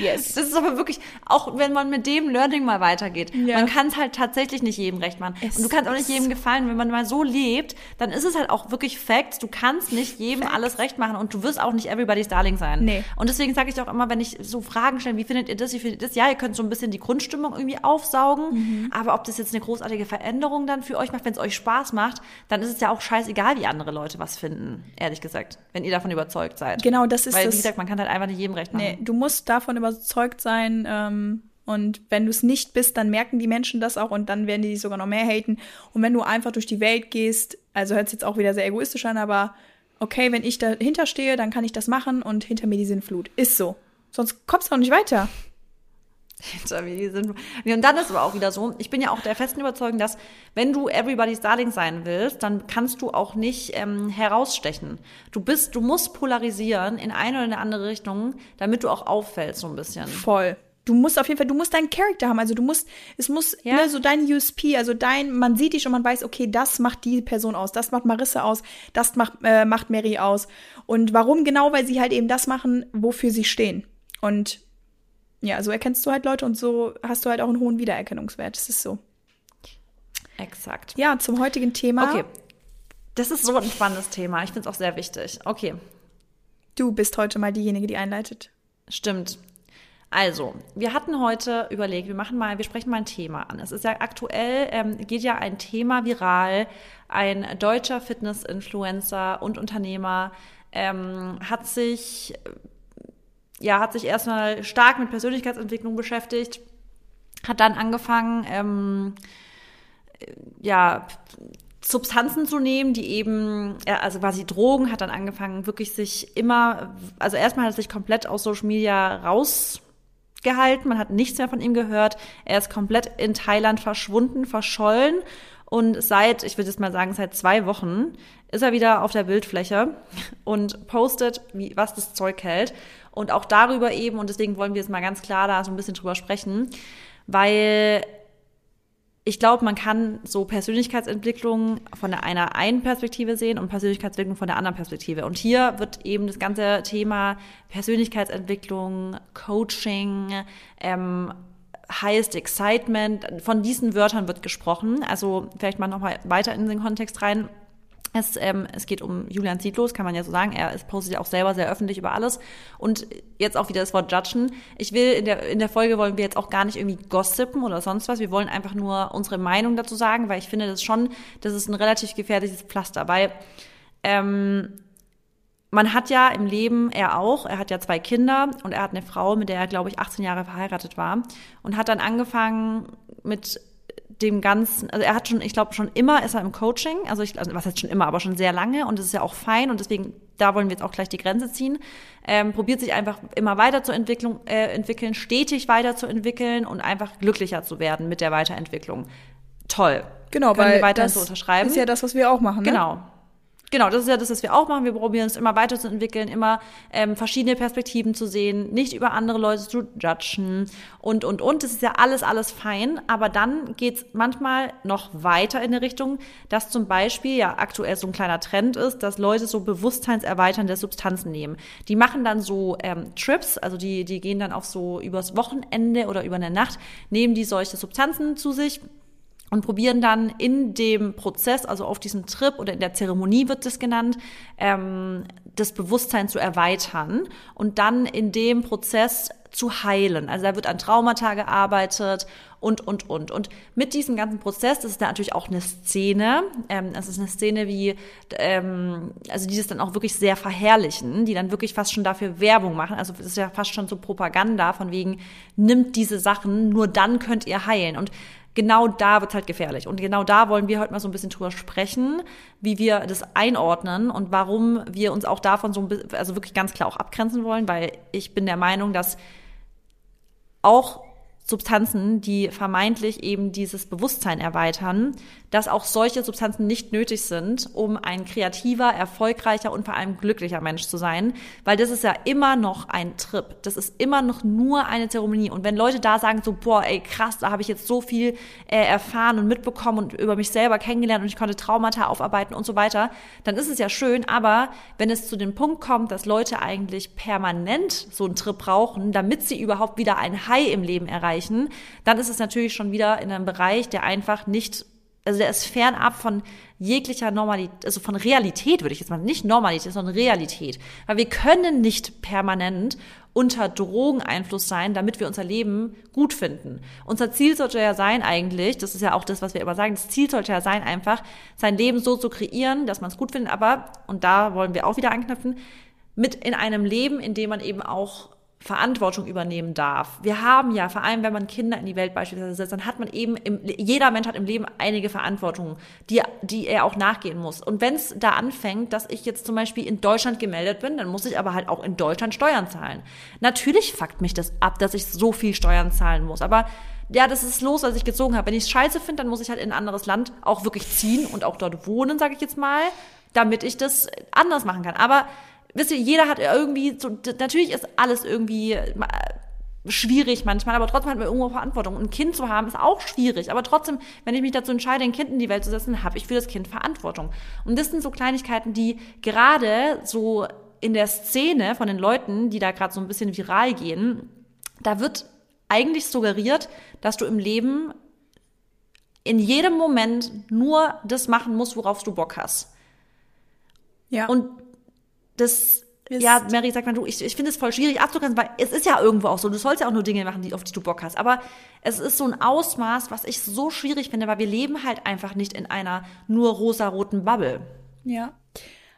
Yes. Das ist aber wirklich, auch wenn man mit dem Learning mal weitergeht, man kann es halt tatsächlich nicht jedem recht machen. Und du kannst auch nicht jedem gefallen, wenn man mal so lebt, dann ist es halt auch wirklich Facts, du kannst nicht jedem alles recht machen, und du wirst auch nicht everybody's darling sein. Nee. Und deswegen sage ich auch immer, wenn ich so Fragen stelle, wie findet ihr das? Ja, ihr könnt so ein bisschen die Grundstimmung irgendwie aufsaugen, aber ob das jetzt eine großartige Veränderung dann für euch macht, wenn es euch Spaß macht, dann ist es ja auch scheißegal, wie andere Leute was finden, ehrlich gesagt. Wenn ihr davon überzeugt seid. Genau, das ist es. Weil, wie gesagt, man kann halt einfach nicht jedem recht machen. Nee, du musst davon überzeugt sein, und wenn du es nicht bist, dann merken die Menschen das auch, und dann werden die dich sogar noch mehr haten. Und wenn du einfach durch die Welt gehst, also hört es jetzt auch wieder sehr egoistisch an, aber okay, wenn ich dahinter stehe, dann kann ich das machen, und hinter mir die Sinnflut. Ist so. Sonst kommst du auch nicht weiter. Und dann ist aber auch wieder so, ich bin ja auch der festen Überzeugung, dass wenn du everybody's darling sein willst, dann kannst du auch nicht herausstechen. Du musst polarisieren in eine oder eine andere Richtung, damit du auch auffällst so ein bisschen. Voll. Du musst deinen Charakter haben, also es muss dein USP, also man sieht dich und man weiß, okay, das macht die Person aus, das macht Marissa aus, das macht Mary aus. Und warum genau? Weil sie halt eben das machen, wofür sie stehen. Und ja, so erkennst du halt Leute, und so hast du halt auch einen hohen Wiedererkennungswert. Das ist so. Exakt. Ja, zum heutigen Thema. Okay. Das ist so ein spannendes Thema. Ich finde es auch sehr wichtig. Okay. Du bist heute mal diejenige, die einleitet. Stimmt. Also, wir hatten heute überlegt, wir sprechen mal ein Thema an. Es ist ja aktuell, geht ja ein Thema viral. Ein deutscher Fitness-Influencer und Unternehmer hat sich erstmal stark mit Persönlichkeitsentwicklung beschäftigt, hat dann angefangen, Substanzen zu nehmen, die eben, also quasi Drogen, hat dann angefangen, wirklich sich immer, also erstmal hat er sich komplett aus Social Media rausgehalten, man hat nichts mehr von ihm gehört, er ist komplett in Thailand verschwunden, verschollen Und seit, ich würde jetzt mal sagen, seit 2 Wochen ist er wieder auf der Bildfläche und postet, was das Zeug hält. Und auch darüber eben, und deswegen wollen wir jetzt mal ganz klar da so ein bisschen drüber sprechen, weil ich glaube, man kann so Persönlichkeitsentwicklung von einer einen Perspektive sehen und Persönlichkeitsentwicklung von der anderen Perspektive. Und hier wird eben das ganze Thema Persönlichkeitsentwicklung, Coaching, Highest Excitement, von diesen Wörtern wird gesprochen. Also vielleicht mal nochmal weiter in den Kontext rein. Es geht um Julian Zietlow, kann man ja so sagen. Er postet ja auch selber sehr öffentlich über alles. Und jetzt auch wieder das Wort judgen. Ich will, in der Folge wollen wir jetzt auch gar nicht irgendwie gossipen oder sonst was. Wir wollen einfach nur unsere Meinung dazu sagen, weil ich finde das schon, das ist ein relativ gefährliches Pflaster, weil man hat ja im Leben, er hat ja 2 Kinder und er hat eine Frau, mit der er, glaube ich, 18 Jahre verheiratet war und hat dann angefangen mit dem Ganzen, also er hat schon, ich glaube, schon immer ist er im Coaching, also was heißt schon immer, aber schon sehr lange und das ist ja auch fein und deswegen, da wollen wir jetzt auch gleich die Grenze ziehen, probiert sich einfach immer weiter zu entwickeln, stetig weiterzuentwickeln und einfach glücklicher zu werden mit der Weiterentwicklung. Toll. Genau, können weil wir weiter das so unterschreiben. Ist ja das, was wir auch machen, ne? Genau, das ist ja das, was wir auch machen. Wir probieren es immer weiterzuentwickeln, immer verschiedene Perspektiven zu sehen, nicht über andere Leute zu judgen und. Das ist ja alles fein, aber dann geht's manchmal noch weiter in eine Richtung, dass zum Beispiel ja aktuell so ein kleiner Trend ist, dass Leute so bewusstseinserweiternde Substanzen nehmen. Die machen dann so Trips, also die gehen dann auf so übers Wochenende oder über eine Nacht, nehmen die solche Substanzen zu sich und probieren dann in dem Prozess, also auf diesem Trip oder in der Zeremonie wird das genannt, das Bewusstsein zu erweitern und dann in dem Prozess zu heilen. Also da wird an Traumata gearbeitet und. Und mit diesem ganzen Prozess, das ist da natürlich auch eine Szene, das ist eine Szene wie, also die das dann auch wirklich sehr verherrlichen, die dann wirklich fast schon dafür Werbung machen, also das ist ja fast schon so Propaganda von wegen, nimmt diese Sachen, nur dann könnt ihr heilen. Und genau da wird's halt gefährlich. Und genau da wollen wir heute mal so ein bisschen drüber sprechen, wie wir das einordnen und warum wir uns auch davon so ein bisschen, also wirklich ganz klar auch abgrenzen wollen, weil ich bin der Meinung, dass auch Substanzen, die vermeintlich eben dieses Bewusstsein erweitern, dass auch solche Substanzen nicht nötig sind, um ein kreativer, erfolgreicher und vor allem glücklicher Mensch zu sein, weil das ist ja immer noch ein Trip, das ist immer noch nur eine Zeremonie und wenn Leute da sagen so, boah ey krass, da habe ich jetzt so viel erfahren und mitbekommen und über mich selber kennengelernt und ich konnte Traumata aufarbeiten und so weiter, dann ist es ja schön, aber wenn es zu dem Punkt kommt, dass Leute eigentlich permanent so einen Trip brauchen, damit sie überhaupt wieder ein High im Leben erreichen, dann ist es natürlich schon wieder in einem Bereich, der einfach nicht, also der ist fernab von jeglicher Normalität, also von Realität würde ich jetzt mal, nicht Normalität, sondern Realität. Weil wir können nicht permanent unter Drogeneinfluss sein, damit wir unser Leben gut finden. Unser Ziel sollte ja sein eigentlich, das ist ja auch das, was wir immer sagen, das Ziel sollte ja sein einfach, sein Leben so zu kreieren, dass man es gut findet, aber, und da wollen wir auch wieder anknüpfen, mit in einem Leben, in dem man eben auch Verantwortung übernehmen darf. Wir haben ja, vor allem wenn man Kinder in die Welt beispielsweise setzt, dann hat man eben, jeder Mensch hat im Leben einige Verantwortungen, die er auch nachgehen muss. Und wenn es da anfängt, dass ich jetzt zum Beispiel in Deutschland gemeldet bin, dann muss ich aber halt auch in Deutschland Steuern zahlen. Natürlich fuckt mich das ab, dass ich so viel Steuern zahlen muss, aber ja, das ist los, was ich gezogen habe. Wenn ich es scheiße finde, dann muss ich halt in ein anderes Land auch wirklich ziehen und auch dort wohnen, sage ich jetzt mal, damit ich das anders machen kann. Aber wisst ihr, jeder hat irgendwie, so, natürlich ist alles irgendwie schwierig manchmal, aber trotzdem hat man irgendwo Verantwortung. Ein Kind zu haben ist auch schwierig, aber trotzdem, wenn ich mich dazu entscheide, ein Kind in die Welt zu setzen, habe ich für das Kind Verantwortung. Und das sind so Kleinigkeiten, die gerade so in der Szene von den Leuten, die da gerade so ein bisschen viral gehen, da wird eigentlich suggeriert, dass du im Leben in jedem Moment nur das machen musst, worauf du Bock hast. Ja. Und das, ja, Mary, sag mal du, ich finde es voll schwierig abzugrenzen, weil es ist ja irgendwo auch so, du sollst ja auch nur Dinge machen, auf die du Bock hast, aber es ist so ein Ausmaß, was ich so schwierig finde, weil wir leben halt einfach nicht in einer nur rosa-roten Bubble. Ja,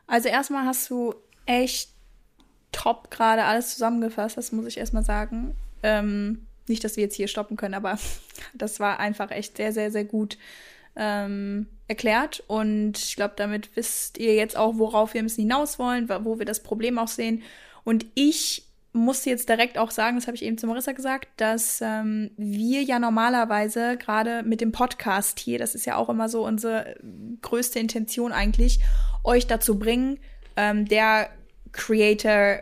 also erstmal hast du echt top gerade alles zusammengefasst, das muss ich erstmal sagen. Nicht, dass wir jetzt hier stoppen können, aber das war einfach echt sehr, sehr, sehr gut erklärt und ich glaube, damit wisst ihr jetzt auch, worauf wir ein bisschen hinaus wollen, wo wir das Problem auch sehen und ich muss jetzt direkt auch sagen, das habe ich eben zu Marisa gesagt, dass wir ja normalerweise gerade mit dem Podcast hier, das ist ja auch immer so unsere größte Intention eigentlich, euch dazu bringen, der Creator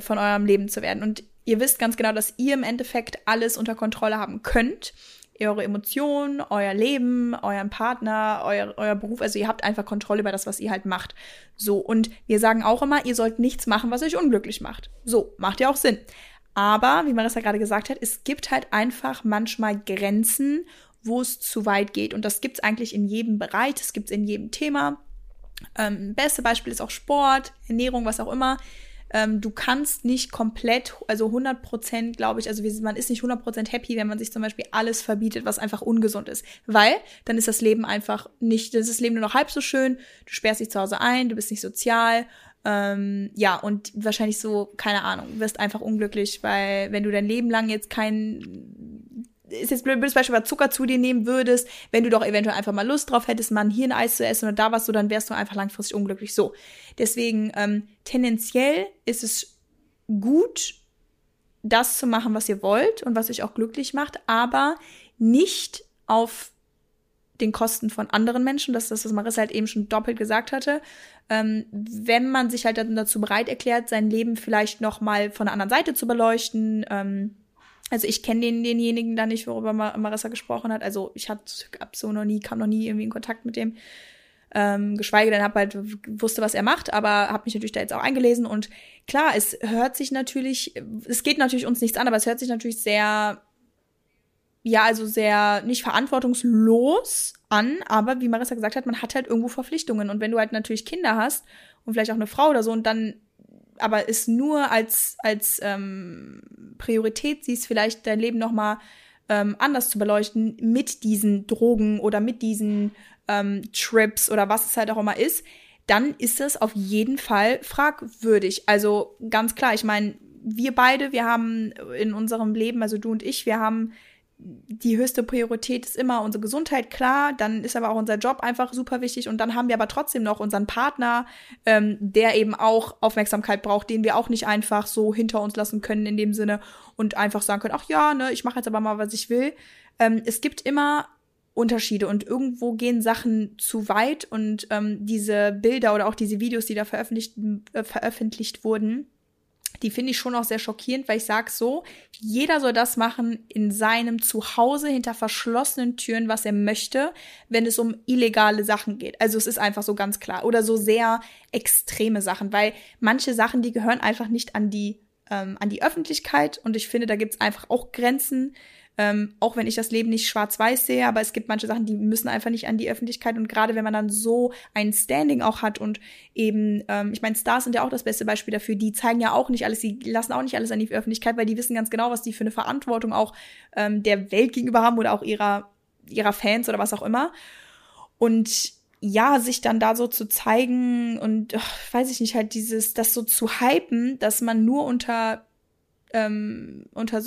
von eurem Leben zu werden. Und ihr wisst ganz genau, dass ihr im Endeffekt alles unter Kontrolle haben könnt. Eure Emotionen, euer Leben, euren Partner, euer Beruf. Also ihr habt einfach Kontrolle über das, was ihr halt macht. So, und wir sagen auch immer, ihr sollt nichts machen, was euch unglücklich macht. So, macht ja auch Sinn. Aber, wie man das ja gerade gesagt hat, es gibt halt einfach manchmal Grenzen, wo es zu weit geht. Und das gibt's eigentlich in jedem Bereich, das gibt's in jedem Thema. Beste Beispiel ist auch Sport, Ernährung, was auch immer. Du kannst nicht komplett, also 100%, glaube ich, also man ist nicht 100% happy, wenn man sich zum Beispiel alles verbietet, was einfach ungesund ist. Weil dann ist das Leben einfach nicht, das ist das Leben nur noch halb so schön, du sperrst dich zu Hause ein, du bist nicht sozial, ja, und wahrscheinlich so, keine Ahnung, du wirst einfach unglücklich, weil wenn du dein Leben lang jetzt kein, ist jetzt blöd, blödes Beispiel, aber Zucker zu dir nehmen würdest, wenn du doch eventuell einfach mal Lust drauf hättest, mal hier ein Eis zu essen oder da was, so, dann wärst du einfach langfristig unglücklich. So, deswegen tendenziell ist es gut, das zu machen, was ihr wollt und was euch auch glücklich macht, aber nicht auf den Kosten von anderen Menschen. Das ist das, was Marissa halt eben schon doppelt gesagt hatte. Wenn man sich halt dazu bereit erklärt, sein Leben vielleicht nochmal von der anderen Seite zu beleuchten, also ich kenne denjenigen da nicht, worüber Marissa gesprochen hat. Also ich kam noch nie irgendwie in Kontakt mit dem. Geschweige denn, wusste, was er macht, aber habe mich natürlich da jetzt auch eingelesen. Und klar, es geht natürlich uns nichts an, aber es hört sich natürlich sehr, ja, also sehr nicht verantwortungslos an. Aber wie Marissa gesagt hat, man hat halt irgendwo Verpflichtungen. Und wenn du halt natürlich Kinder hast und vielleicht auch eine Frau oder so und dann aber es nur als Priorität siehst, vielleicht dein Leben nochmal anders zu beleuchten mit diesen Drogen oder mit diesen Trips oder was es halt auch immer ist, dann ist das auf jeden Fall fragwürdig. Also ganz klar, ich meine, wir beide, wir haben in unserem Leben, also du und ich, wir haben die höchste Priorität ist immer unsere Gesundheit, klar, dann ist aber auch unser Job einfach super wichtig und dann haben wir aber trotzdem noch unseren Partner, der eben auch Aufmerksamkeit braucht, den wir auch nicht einfach so hinter uns lassen können in dem Sinne und einfach sagen können, ach ja, ne, ich mache jetzt aber mal, was ich will. Es gibt immer Unterschiede und irgendwo gehen Sachen zu weit und diese Bilder oder auch diese Videos, die da veröffentlicht wurden, die finde ich schon auch sehr schockierend, weil ich sage so, jeder soll das machen in seinem Zuhause hinter verschlossenen Türen, was er möchte, wenn es um illegale Sachen geht. Also es ist einfach so ganz klar. Oder so sehr extreme Sachen, weil manche Sachen, die gehören einfach nicht an die Öffentlichkeit. Und ich finde, da gibt es einfach auch Grenzen, auch wenn ich das Leben nicht schwarz-weiß sehe, aber es gibt manche Sachen, die müssen einfach nicht an die Öffentlichkeit und gerade wenn man dann so ein Standing auch hat und eben, ich meine, Stars sind ja auch das beste Beispiel dafür, die zeigen ja auch nicht alles, die lassen auch nicht alles an die Öffentlichkeit, weil die wissen ganz genau, was die für eine Verantwortung auch der Welt gegenüber haben oder auch ihrer Fans oder was auch immer und ja, sich dann da so zu zeigen und weiß ich nicht, halt das so zu hypen, dass man nur unter so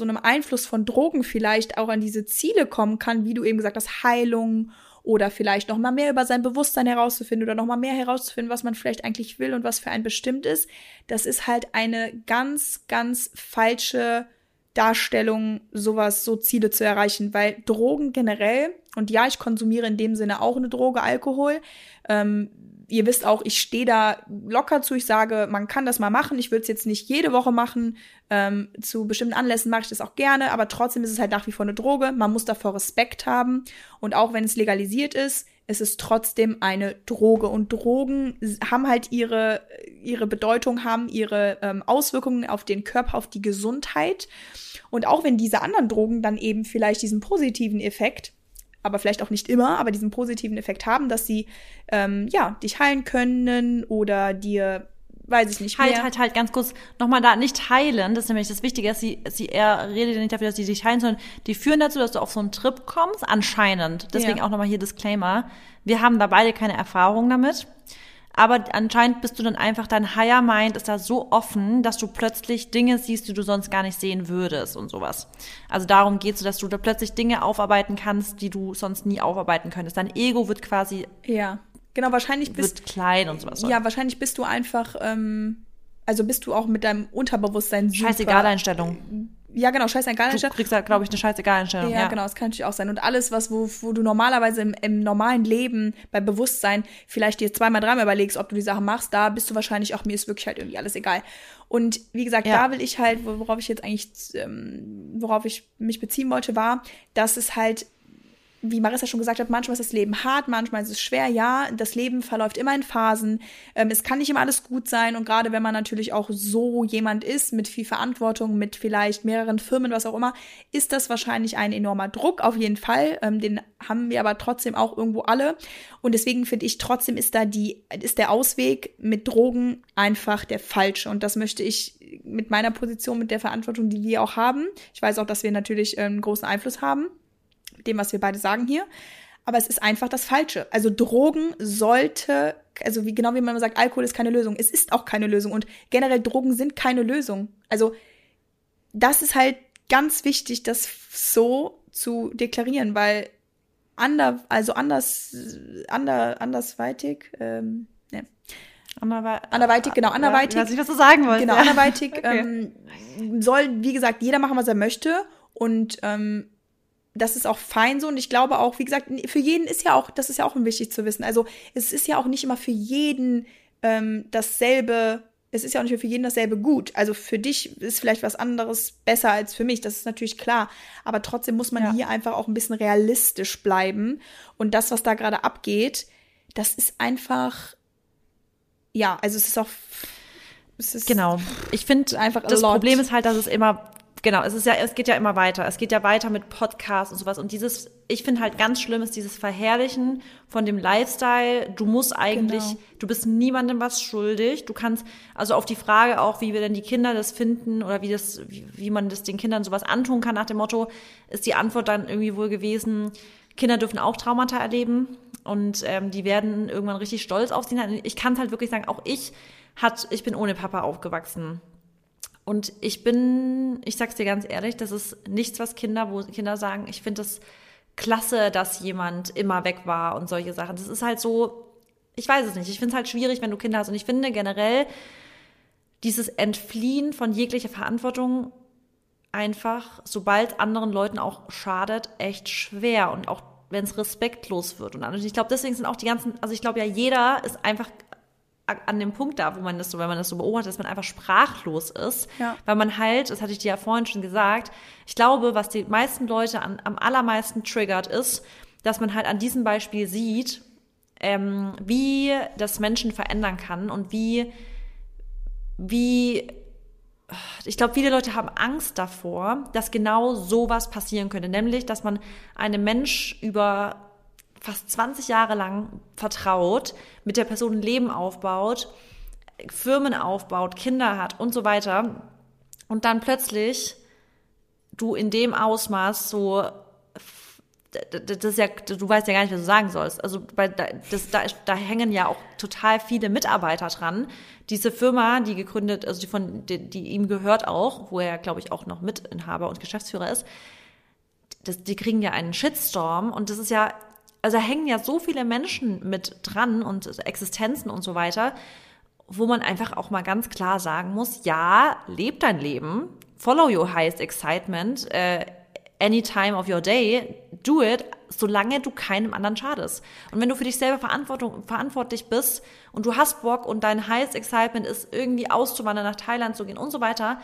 einem Einfluss von Drogen vielleicht auch an diese Ziele kommen kann, wie du eben gesagt hast, Heilung oder vielleicht noch mal mehr über sein Bewusstsein herauszufinden oder noch mal mehr herauszufinden, was man vielleicht eigentlich will und was für einen bestimmt ist. Das ist halt eine ganz, ganz falsche Darstellung, so Ziele zu erreichen, weil Drogen generell, und ja, ich konsumiere in dem Sinne auch eine Droge, Alkohol, ihr wisst auch, ich stehe da locker zu, ich sage, man kann das mal machen, ich würde es jetzt nicht jede Woche machen, zu bestimmten Anlässen mache ich das auch gerne, aber trotzdem ist es halt nach wie vor eine Droge, man muss davor Respekt haben und auch wenn es legalisiert ist, es ist trotzdem eine Droge und Drogen haben halt ihre Bedeutung, haben ihre Auswirkungen auf den Körper, auf die Gesundheit und auch wenn diese anderen Drogen dann eben vielleicht diesen positiven Effekt, aber vielleicht auch nicht immer, aber diesen positiven Effekt haben, dass sie, dich heilen können oder dir, weiß ich nicht mehr. Halt, ganz kurz nochmal da, nicht heilen, das ist nämlich das Wichtige, dass sie eher redet nicht dafür, dass die dich heilen, sondern die führen dazu, dass du auf so einen Trip kommst, anscheinend. Deswegen auch nochmal hier Disclaimer. Wir haben da beide keine Erfahrung damit. Aber anscheinend bist du dann einfach, dein Higher Mind ist da so offen, dass du plötzlich Dinge siehst, die du sonst gar nicht sehen würdest und sowas. Also darum geht's, dass du da plötzlich Dinge aufarbeiten kannst, die du sonst nie aufarbeiten könntest. Dein Ego wird quasi klein und sowas. Ja, wahrscheinlich bist du einfach also bist du auch mit deinem Unterbewusstsein super... Scheißegal-Einstellung. Ja, genau, Scheißegal-Einstellung. Du kriegst da, glaube ich, eine Scheißegal-Einstellung. Ja, genau, das kann natürlich auch sein. Und alles, was wo du normalerweise im normalen Leben, bei Bewusstsein, vielleicht dir zweimal, dreimal überlegst, ob du die Sachen machst, da bist du wahrscheinlich auch, mir ist wirklich halt irgendwie alles egal. Und wie gesagt, da will ich halt, worauf ich mich beziehen wollte, war, dass es halt, wie Marisa schon gesagt hat, manchmal ist das Leben hart, manchmal ist es schwer, ja, das Leben verläuft immer in Phasen, es kann nicht immer alles gut sein und gerade wenn man natürlich auch so jemand ist, mit viel Verantwortung, mit vielleicht mehreren Firmen, was auch immer, ist das wahrscheinlich ein enormer Druck, auf jeden Fall, den haben wir aber trotzdem auch irgendwo alle und deswegen finde ich, trotzdem ist der Ausweg mit Drogen einfach der falsche und das möchte ich mit meiner Position, mit der Verantwortung, die wir auch haben, ich weiß auch, dass wir natürlich einen großen Einfluss haben, dem, was wir beide sagen hier. Aber es ist einfach das Falsche. Also Drogen sollte, also wie genau wie man immer sagt, Alkohol ist keine Lösung. Es ist auch keine Lösung. Und generell Drogen sind keine Lösung. Also das ist halt ganz wichtig, das so zu deklarieren, weil anderweitig, anderweitig. Ich weiß nicht, was du sagen wolltest. Genau, anderweitig soll, wie gesagt, jeder machen, was er möchte. Und das ist auch fein so und ich glaube auch, wie gesagt, für jeden ist ja auch, das ist ja auch wichtig zu wissen, also es ist ja auch nicht immer für jeden dasselbe, es ist ja auch nicht für jeden dasselbe gut, also für dich ist vielleicht was anderes besser als für mich, das ist natürlich klar, aber trotzdem muss man hier einfach auch ein bisschen realistisch bleiben und das, was da gerade abgeht, das ist einfach, ja, also es ist genau, ich finde einfach das Problem ist halt, dass es immer es geht ja immer weiter. Es geht ja weiter mit Podcasts und sowas. Und ich finde halt ganz schlimm, ist dieses Verherrlichen von dem Lifestyle. Du musst eigentlich, du bist niemandem was schuldig. Du kannst, also auf die Frage auch, wie wir denn die Kinder das finden oder wie man das den Kindern sowas antun kann nach dem Motto, ist die Antwort dann irgendwie wohl gewesen, Kinder dürfen auch Traumata erleben. Und die werden irgendwann richtig stolz auf sie. Ich kann es halt wirklich sagen, auch ich bin ohne Papa aufgewachsen. Und ich sag's dir ganz ehrlich, das ist nichts, was wo Kinder sagen, ich finde das klasse, dass jemand immer weg war und solche Sachen. Das ist halt so, ich weiß es nicht, ich finde es halt schwierig, wenn du Kinder hast. Und ich finde generell dieses Entfliehen von jeglicher Verantwortung einfach, sobald anderen Leuten auch schadet, echt schwer und auch, wenn es respektlos wird. Und ich glaube, deswegen sind auch die ganzen, also ich glaube ja, jeder ist einfach an dem Punkt da, wo man das so, wenn man das so beobachtet, dass man einfach sprachlos ist, weil man halt, das hatte ich dir ja vorhin schon gesagt, ich glaube, was die meisten Leute am allermeisten triggert ist, dass man halt an diesem Beispiel sieht, wie das Menschen verändern kann und wie ich glaube, viele Leute haben Angst davor, dass genau sowas passieren könnte, nämlich, dass man einem Mensch über fast 20 Jahre lang vertraut, mit der Person ein Leben aufbaut, Firmen aufbaut, Kinder hat und so weiter und dann plötzlich du in dem Ausmaß so, das ist ja, du weißt ja gar nicht, was du sagen sollst. Also da hängen ja auch total viele Mitarbeiter dran. Diese Firma, die gegründet, also die ihm gehört auch, wo er, glaube ich, auch noch Mitinhaber und Geschäftsführer ist, die kriegen ja einen Shitstorm und das ist ja, also da hängen ja so viele Menschen mit dran und Existenzen und so weiter, wo man einfach auch mal ganz klar sagen muss, ja, leb dein Leben, follow your highest excitement, any time of your day, do it, solange du keinem anderen schadest. Und wenn du für dich selber verantwortlich bist und du hast Bock und dein highest excitement ist, irgendwie auszuwandern, nach Thailand zu gehen und so weiter,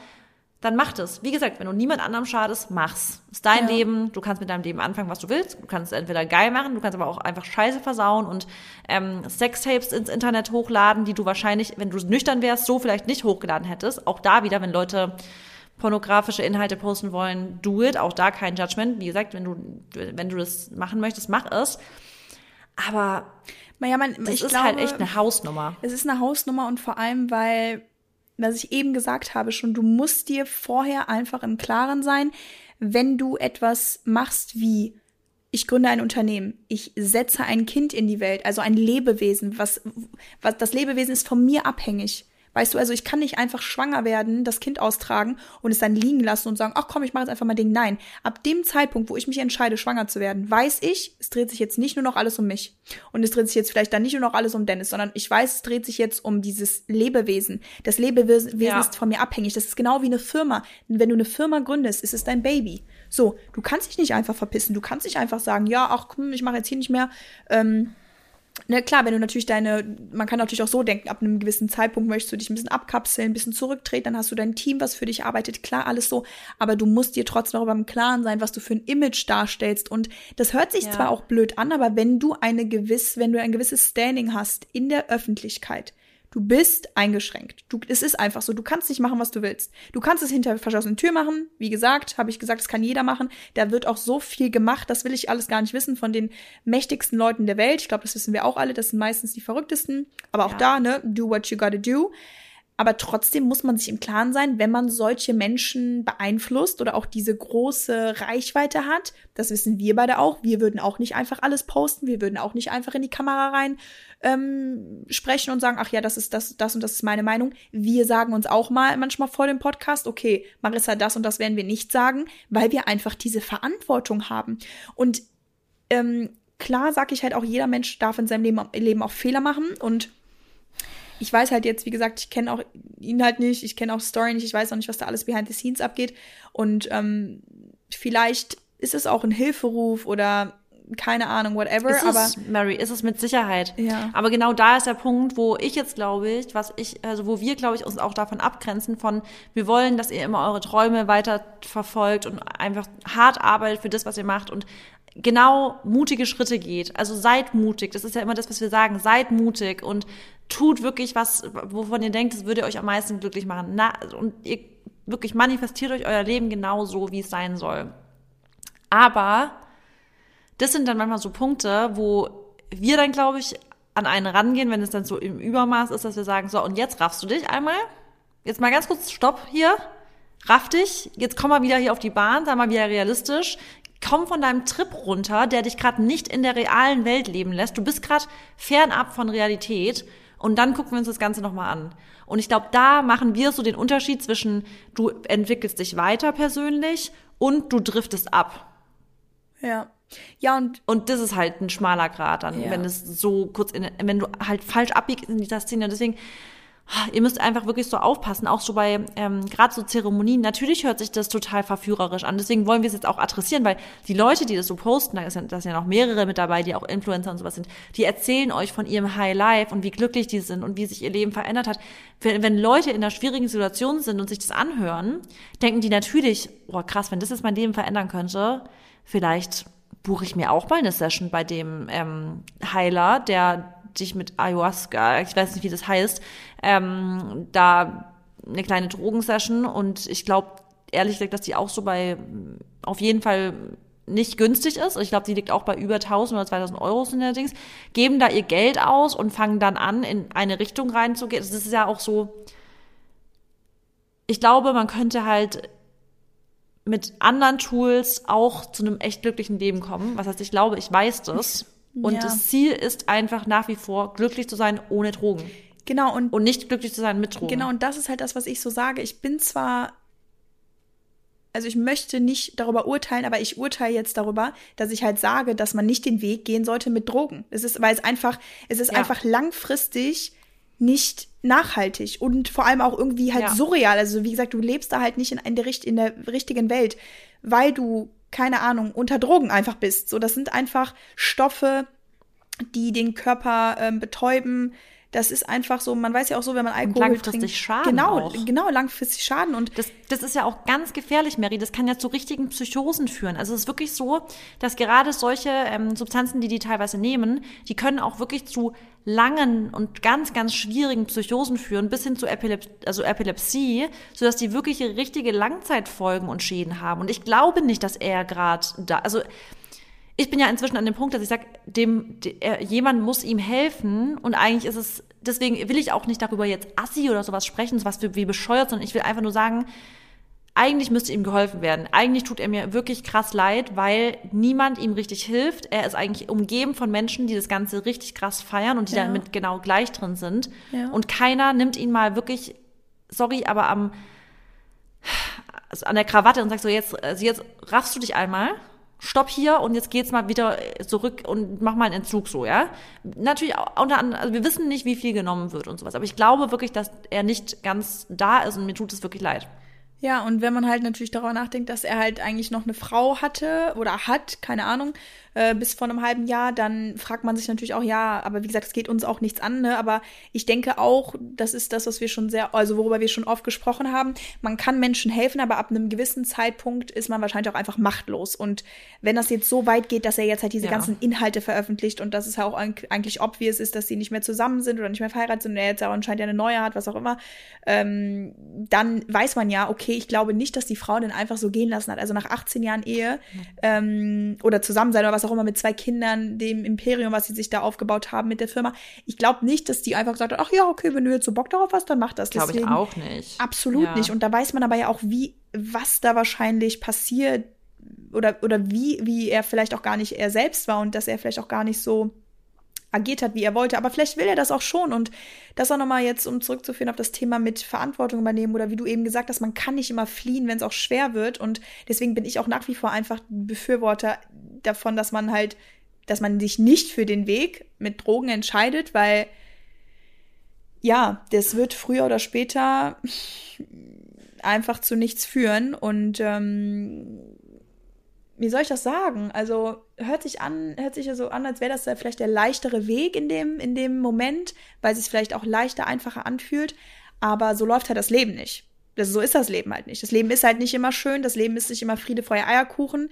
dann mach das. Wie gesagt, wenn du niemand anderem schadest, mach's. Ist dein Leben, du kannst mit deinem Leben anfangen, was du willst. Du kannst es entweder geil machen, du kannst aber auch einfach Scheiße versauen und Sextapes ins Internet hochladen, die du wahrscheinlich, wenn du nüchtern wärst, so vielleicht nicht hochgeladen hättest. Auch da wieder, wenn Leute pornografische Inhalte posten wollen, do it. Auch da kein Judgment. Wie gesagt, wenn du das machen möchtest, mach es. Aber ja, ich glaube, halt echt eine Hausnummer. Es ist eine Hausnummer und vor allem, weil was ich eben gesagt habe schon, du musst dir vorher einfach im Klaren sein, wenn du etwas machst wie, ich gründe ein Unternehmen, ich setze ein Kind in die Welt, also ein Lebewesen, das Lebewesen ist von mir abhängig. Weißt du, also ich kann nicht einfach schwanger werden, das Kind austragen und es dann liegen lassen und sagen, ach komm, ich mache jetzt einfach mal Ding. Nein, ab dem Zeitpunkt, wo ich mich entscheide, schwanger zu werden, weiß ich, es dreht sich jetzt nicht nur noch alles um mich. Und es dreht sich jetzt vielleicht dann nicht nur noch alles um Dennis, sondern ich weiß, es dreht sich jetzt um dieses Lebewesen. Das Lebewesen ist von mir abhängig. Das ist genau wie eine Firma. Wenn du eine Firma gründest, ist es dein Baby. So, du kannst dich nicht einfach verpissen. Du kannst nicht einfach sagen, ja, ach komm, ich mache jetzt hier nicht mehr, na klar, wenn du natürlich man kann natürlich auch so denken, ab einem gewissen Zeitpunkt möchtest du dich ein bisschen abkapseln, ein bisschen zurücktreten, dann hast du dein Team, was für dich arbeitet, klar, alles so, aber du musst dir trotzdem darüber im Klaren sein, was du für ein Image darstellst und das hört sich zwar auch blöd an, aber wenn du ein gewisses Standing hast in der Öffentlichkeit, du bist eingeschränkt. Es ist einfach so. Du kannst nicht machen, was du willst. Du kannst es hinter verschlossenen Tür machen. Wie gesagt, habe ich gesagt, das kann jeder machen. Da wird auch so viel gemacht. Das will ich alles gar nicht wissen von den mächtigsten Leuten der Welt. Ich glaube, das wissen wir auch alle. Das sind meistens die Verrücktesten. Aber auch da, ne? Do what you gotta do. Aber trotzdem muss man sich im Klaren sein, wenn man solche Menschen beeinflusst oder auch diese große Reichweite hat, das wissen wir beide auch, wir würden auch nicht einfach alles posten, wir würden auch nicht einfach in die Kamera rein sprechen und sagen, ach ja, das ist das und das ist meine Meinung. Wir sagen uns auch mal manchmal vor dem Podcast, okay, Marisa, das und das werden wir nicht sagen, weil wir einfach diese Verantwortung haben. Und klar sage ich halt auch, jeder Mensch darf in seinem Leben auch Fehler machen und ich weiß halt jetzt, wie gesagt, ich kenne auch ihn halt nicht, ich kenne auch Story nicht, ich weiß auch nicht, was da alles behind the scenes abgeht. Und vielleicht ist es auch ein Hilferuf oder keine Ahnung, whatever. Ist es mit Sicherheit. Ja. Aber genau da ist der Punkt, wo ich jetzt, glaube ich, wo wir, glaube ich, uns auch davon abgrenzen von, wir wollen, dass ihr immer eure Träume weiter verfolgt und einfach hart arbeitet für das, was ihr macht und genau mutige Schritte geht. Also seid mutig. Das ist ja immer das, was wir sagen. Seid mutig und tut wirklich was, wovon ihr denkt, das würde euch am meisten glücklich machen. Und ihr wirklich manifestiert euch euer Leben genau so, wie es sein soll. Aber das sind dann manchmal so Punkte, wo wir dann, glaube ich, an einen rangehen, wenn es dann so im Übermaß ist, dass wir sagen, so, und jetzt raffst du dich einmal. Jetzt mal ganz kurz, stopp hier. Raff dich. Jetzt komm mal wieder hier auf die Bahn. Sei mal wieder realistisch. Komm von deinem Trip runter, der dich gerade nicht in der realen Welt leben lässt. Du bist gerade fernab von Realität und dann gucken wir uns das Ganze nochmal an. Und ich glaube, da machen wir so den Unterschied zwischen du entwickelst dich weiter persönlich und du driftest ab. Ja. Ja, und das ist halt ein schmaler Grat dann, wenn es so wenn du halt falsch abbiegst in dieser Szene. Deswegen, ihr müsst einfach wirklich so aufpassen, auch so bei gerade so Zeremonien. Natürlich hört sich das total verführerisch an, deswegen wollen wir es jetzt auch adressieren, weil die Leute, die das so posten, da sind ja noch mehrere mit dabei, die auch Influencer und sowas sind, die erzählen euch von ihrem High Life und wie glücklich die sind und wie sich ihr Leben verändert hat. Wenn Leute in einer schwierigen Situation sind und sich das anhören, denken die natürlich, oh krass, wenn das jetzt mein Leben verändern könnte, vielleicht buche ich mir auch mal eine Session bei dem Heiler, der dich mit Ayahuasca, ich weiß nicht, wie das heißt, da eine kleine Drogensession und ich glaube, ehrlich gesagt, dass die auch so auf jeden Fall nicht günstig ist. Ich glaube, die liegt auch bei über 1.000 oder 2.000 Euro allerdings, geben da ihr Geld aus und fangen dann an, in eine Richtung reinzugehen. Das ist ja auch so, ich glaube, man könnte halt mit anderen Tools auch zu einem echt glücklichen Leben kommen. Was heißt, ich glaube, ich weiß das. Und das Ziel ist einfach nach wie vor, glücklich zu sein ohne Drogen. Genau. Und nicht glücklich zu sein mit Drogen. Genau, und das ist halt das, was ich so sage. Ich bin zwar, also ich möchte nicht darüber urteilen, aber ich urteile jetzt darüber, dass ich halt sage, dass man nicht den Weg gehen sollte mit Drogen. Es ist einfach langfristig nicht nachhaltig und vor allem auch irgendwie halt surreal. Also wie gesagt, du lebst da halt nicht in der richtigen Welt, weil du keine Ahnung, unter Drogen einfach bist. So, das sind einfach Stoffe, die den Körper betäuben. Das ist einfach so, man weiß ja auch so, wenn man Alkohol trinkt. Langfristig Schaden. Genau, langfristig Schaden. Und das ist ja auch ganz gefährlich, Mary. Das kann ja zu richtigen Psychosen führen. Also es ist wirklich so, dass gerade solche Substanzen, die teilweise nehmen, die können auch wirklich zu langen und ganz, ganz schwierigen Psychosen führen, bis hin zu Epilepsie, sodass die wirklich richtige Langzeitfolgen und Schäden haben. Und ich glaube nicht, dass er gerade da, also ich bin ja inzwischen an dem Punkt, dass ich sage, jemand muss ihm helfen und eigentlich ist es, deswegen will ich auch nicht darüber jetzt assi oder sowas sprechen, sowas wie bescheuert, sondern ich will einfach nur sagen, Eigentlich müsste ihm geholfen werden. Eigentlich tut er mir wirklich krass leid, weil niemand ihm richtig hilft. Er ist eigentlich umgeben von Menschen, die das Ganze richtig krass feiern und die damit genau gleich drin sind. Ja. Und keiner nimmt ihn mal wirklich, sorry, aber an der Krawatte und sagt so, jetzt raffst du dich einmal, stopp hier und jetzt geht's mal wieder zurück und mach mal einen Entzug so, ja. Natürlich, unter anderem, also wir wissen nicht, wie viel genommen wird und sowas. Aber ich glaube wirklich, dass er nicht ganz da ist und mir tut es wirklich leid. Ja, und wenn man halt natürlich darüber nachdenkt, dass er halt eigentlich noch eine Frau hatte oder hat, keine Ahnung, bis vor einem halben Jahr, dann fragt man sich natürlich auch, ja, aber wie gesagt, es geht uns auch nichts an, ne? Aber ich denke auch, das ist das, was wir schon worüber wir schon oft gesprochen haben. Man kann Menschen helfen, aber ab einem gewissen Zeitpunkt ist man wahrscheinlich auch einfach machtlos. Und wenn das jetzt so weit geht, dass er jetzt halt diese ganzen Inhalte veröffentlicht und dass es ja auch eigentlich obvious ist, dass sie nicht mehr zusammen sind oder nicht mehr verheiratet sind und er jetzt auch anscheinend ja eine neue hat, was auch immer, dann weiß man ja, okay, ich glaube nicht, dass die Frau den einfach so gehen lassen hat. Also nach 18 Jahren Ehe oder zusammen sein oder was auch immer mit 2 Kindern, dem Imperium, was sie sich da aufgebaut haben mit der Firma. Ich glaube nicht, dass die einfach gesagt hat, ach ja, okay, wenn du jetzt so Bock darauf hast, dann mach das. Glaube ich auch nicht. Absolut nicht. Und da weiß man aber ja auch, was da wahrscheinlich passiert oder wie er vielleicht auch gar nicht er selbst war und dass er vielleicht auch gar nicht so agiert hat, wie er wollte. Aber vielleicht will er das auch schon. Und das auch nochmal jetzt, um zurückzuführen auf das Thema mit Verantwortung übernehmen oder wie du eben gesagt hast, man kann nicht immer fliehen, wenn es auch schwer wird. Und deswegen bin ich auch nach wie vor einfach Befürworter davon, dass man sich nicht für den Weg mit Drogen entscheidet, weil ja, das wird früher oder später einfach zu nichts führen. Und wie soll ich das sagen? Also hört sich ja so an, als wäre das ja vielleicht der leichtere Weg in dem Moment, weil es sich vielleicht auch leichter, einfacher anfühlt. Aber so läuft halt das Leben nicht. So ist das Leben halt nicht. Das Leben ist halt nicht immer schön. Das Leben ist nicht immer Friede, Freude, Eierkuchen.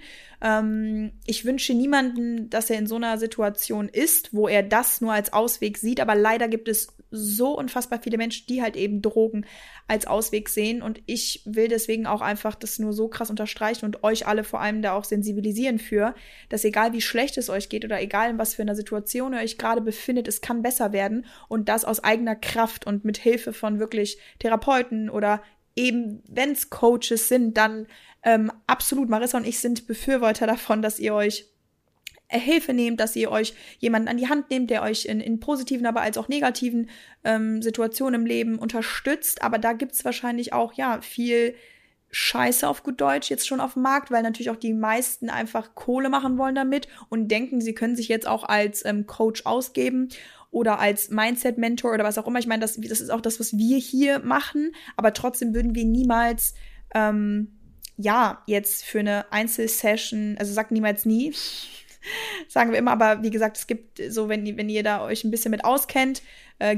Ich wünsche niemandem, dass er in so einer Situation ist, wo er das nur als Ausweg sieht. Aber leider gibt es so unfassbar viele Menschen, die halt eben Drogen als Ausweg sehen. Und ich will deswegen auch einfach das nur so krass unterstreichen und euch alle vor allem da auch sensibilisieren für, dass egal wie schlecht es euch geht oder egal in was für einer Situation ihr euch gerade befindet, es kann besser werden und das aus eigener Kraft und mit Hilfe von wirklich Therapeuten oder eben, wenn es Coaches sind, dann absolut, Marisa und ich sind Befürworter davon, dass ihr euch Hilfe nehmt, dass ihr euch jemanden an die Hand nehmt, der euch in positiven, aber als auch negativen Situationen im Leben unterstützt. Aber da gibt's wahrscheinlich auch viel Scheiße auf gut Deutsch jetzt schon auf dem Markt, weil natürlich auch die meisten einfach Kohle machen wollen damit und denken, sie können sich jetzt auch als Coach ausgeben oder als Mindset-Mentor oder was auch immer. Ich meine, das ist auch das, was wir hier machen, aber trotzdem würden wir niemals jetzt für eine Einzelsession, also sagt niemals nie, sagen wir immer, aber wie gesagt, es gibt so, wenn ihr da euch ein bisschen mit auskennt,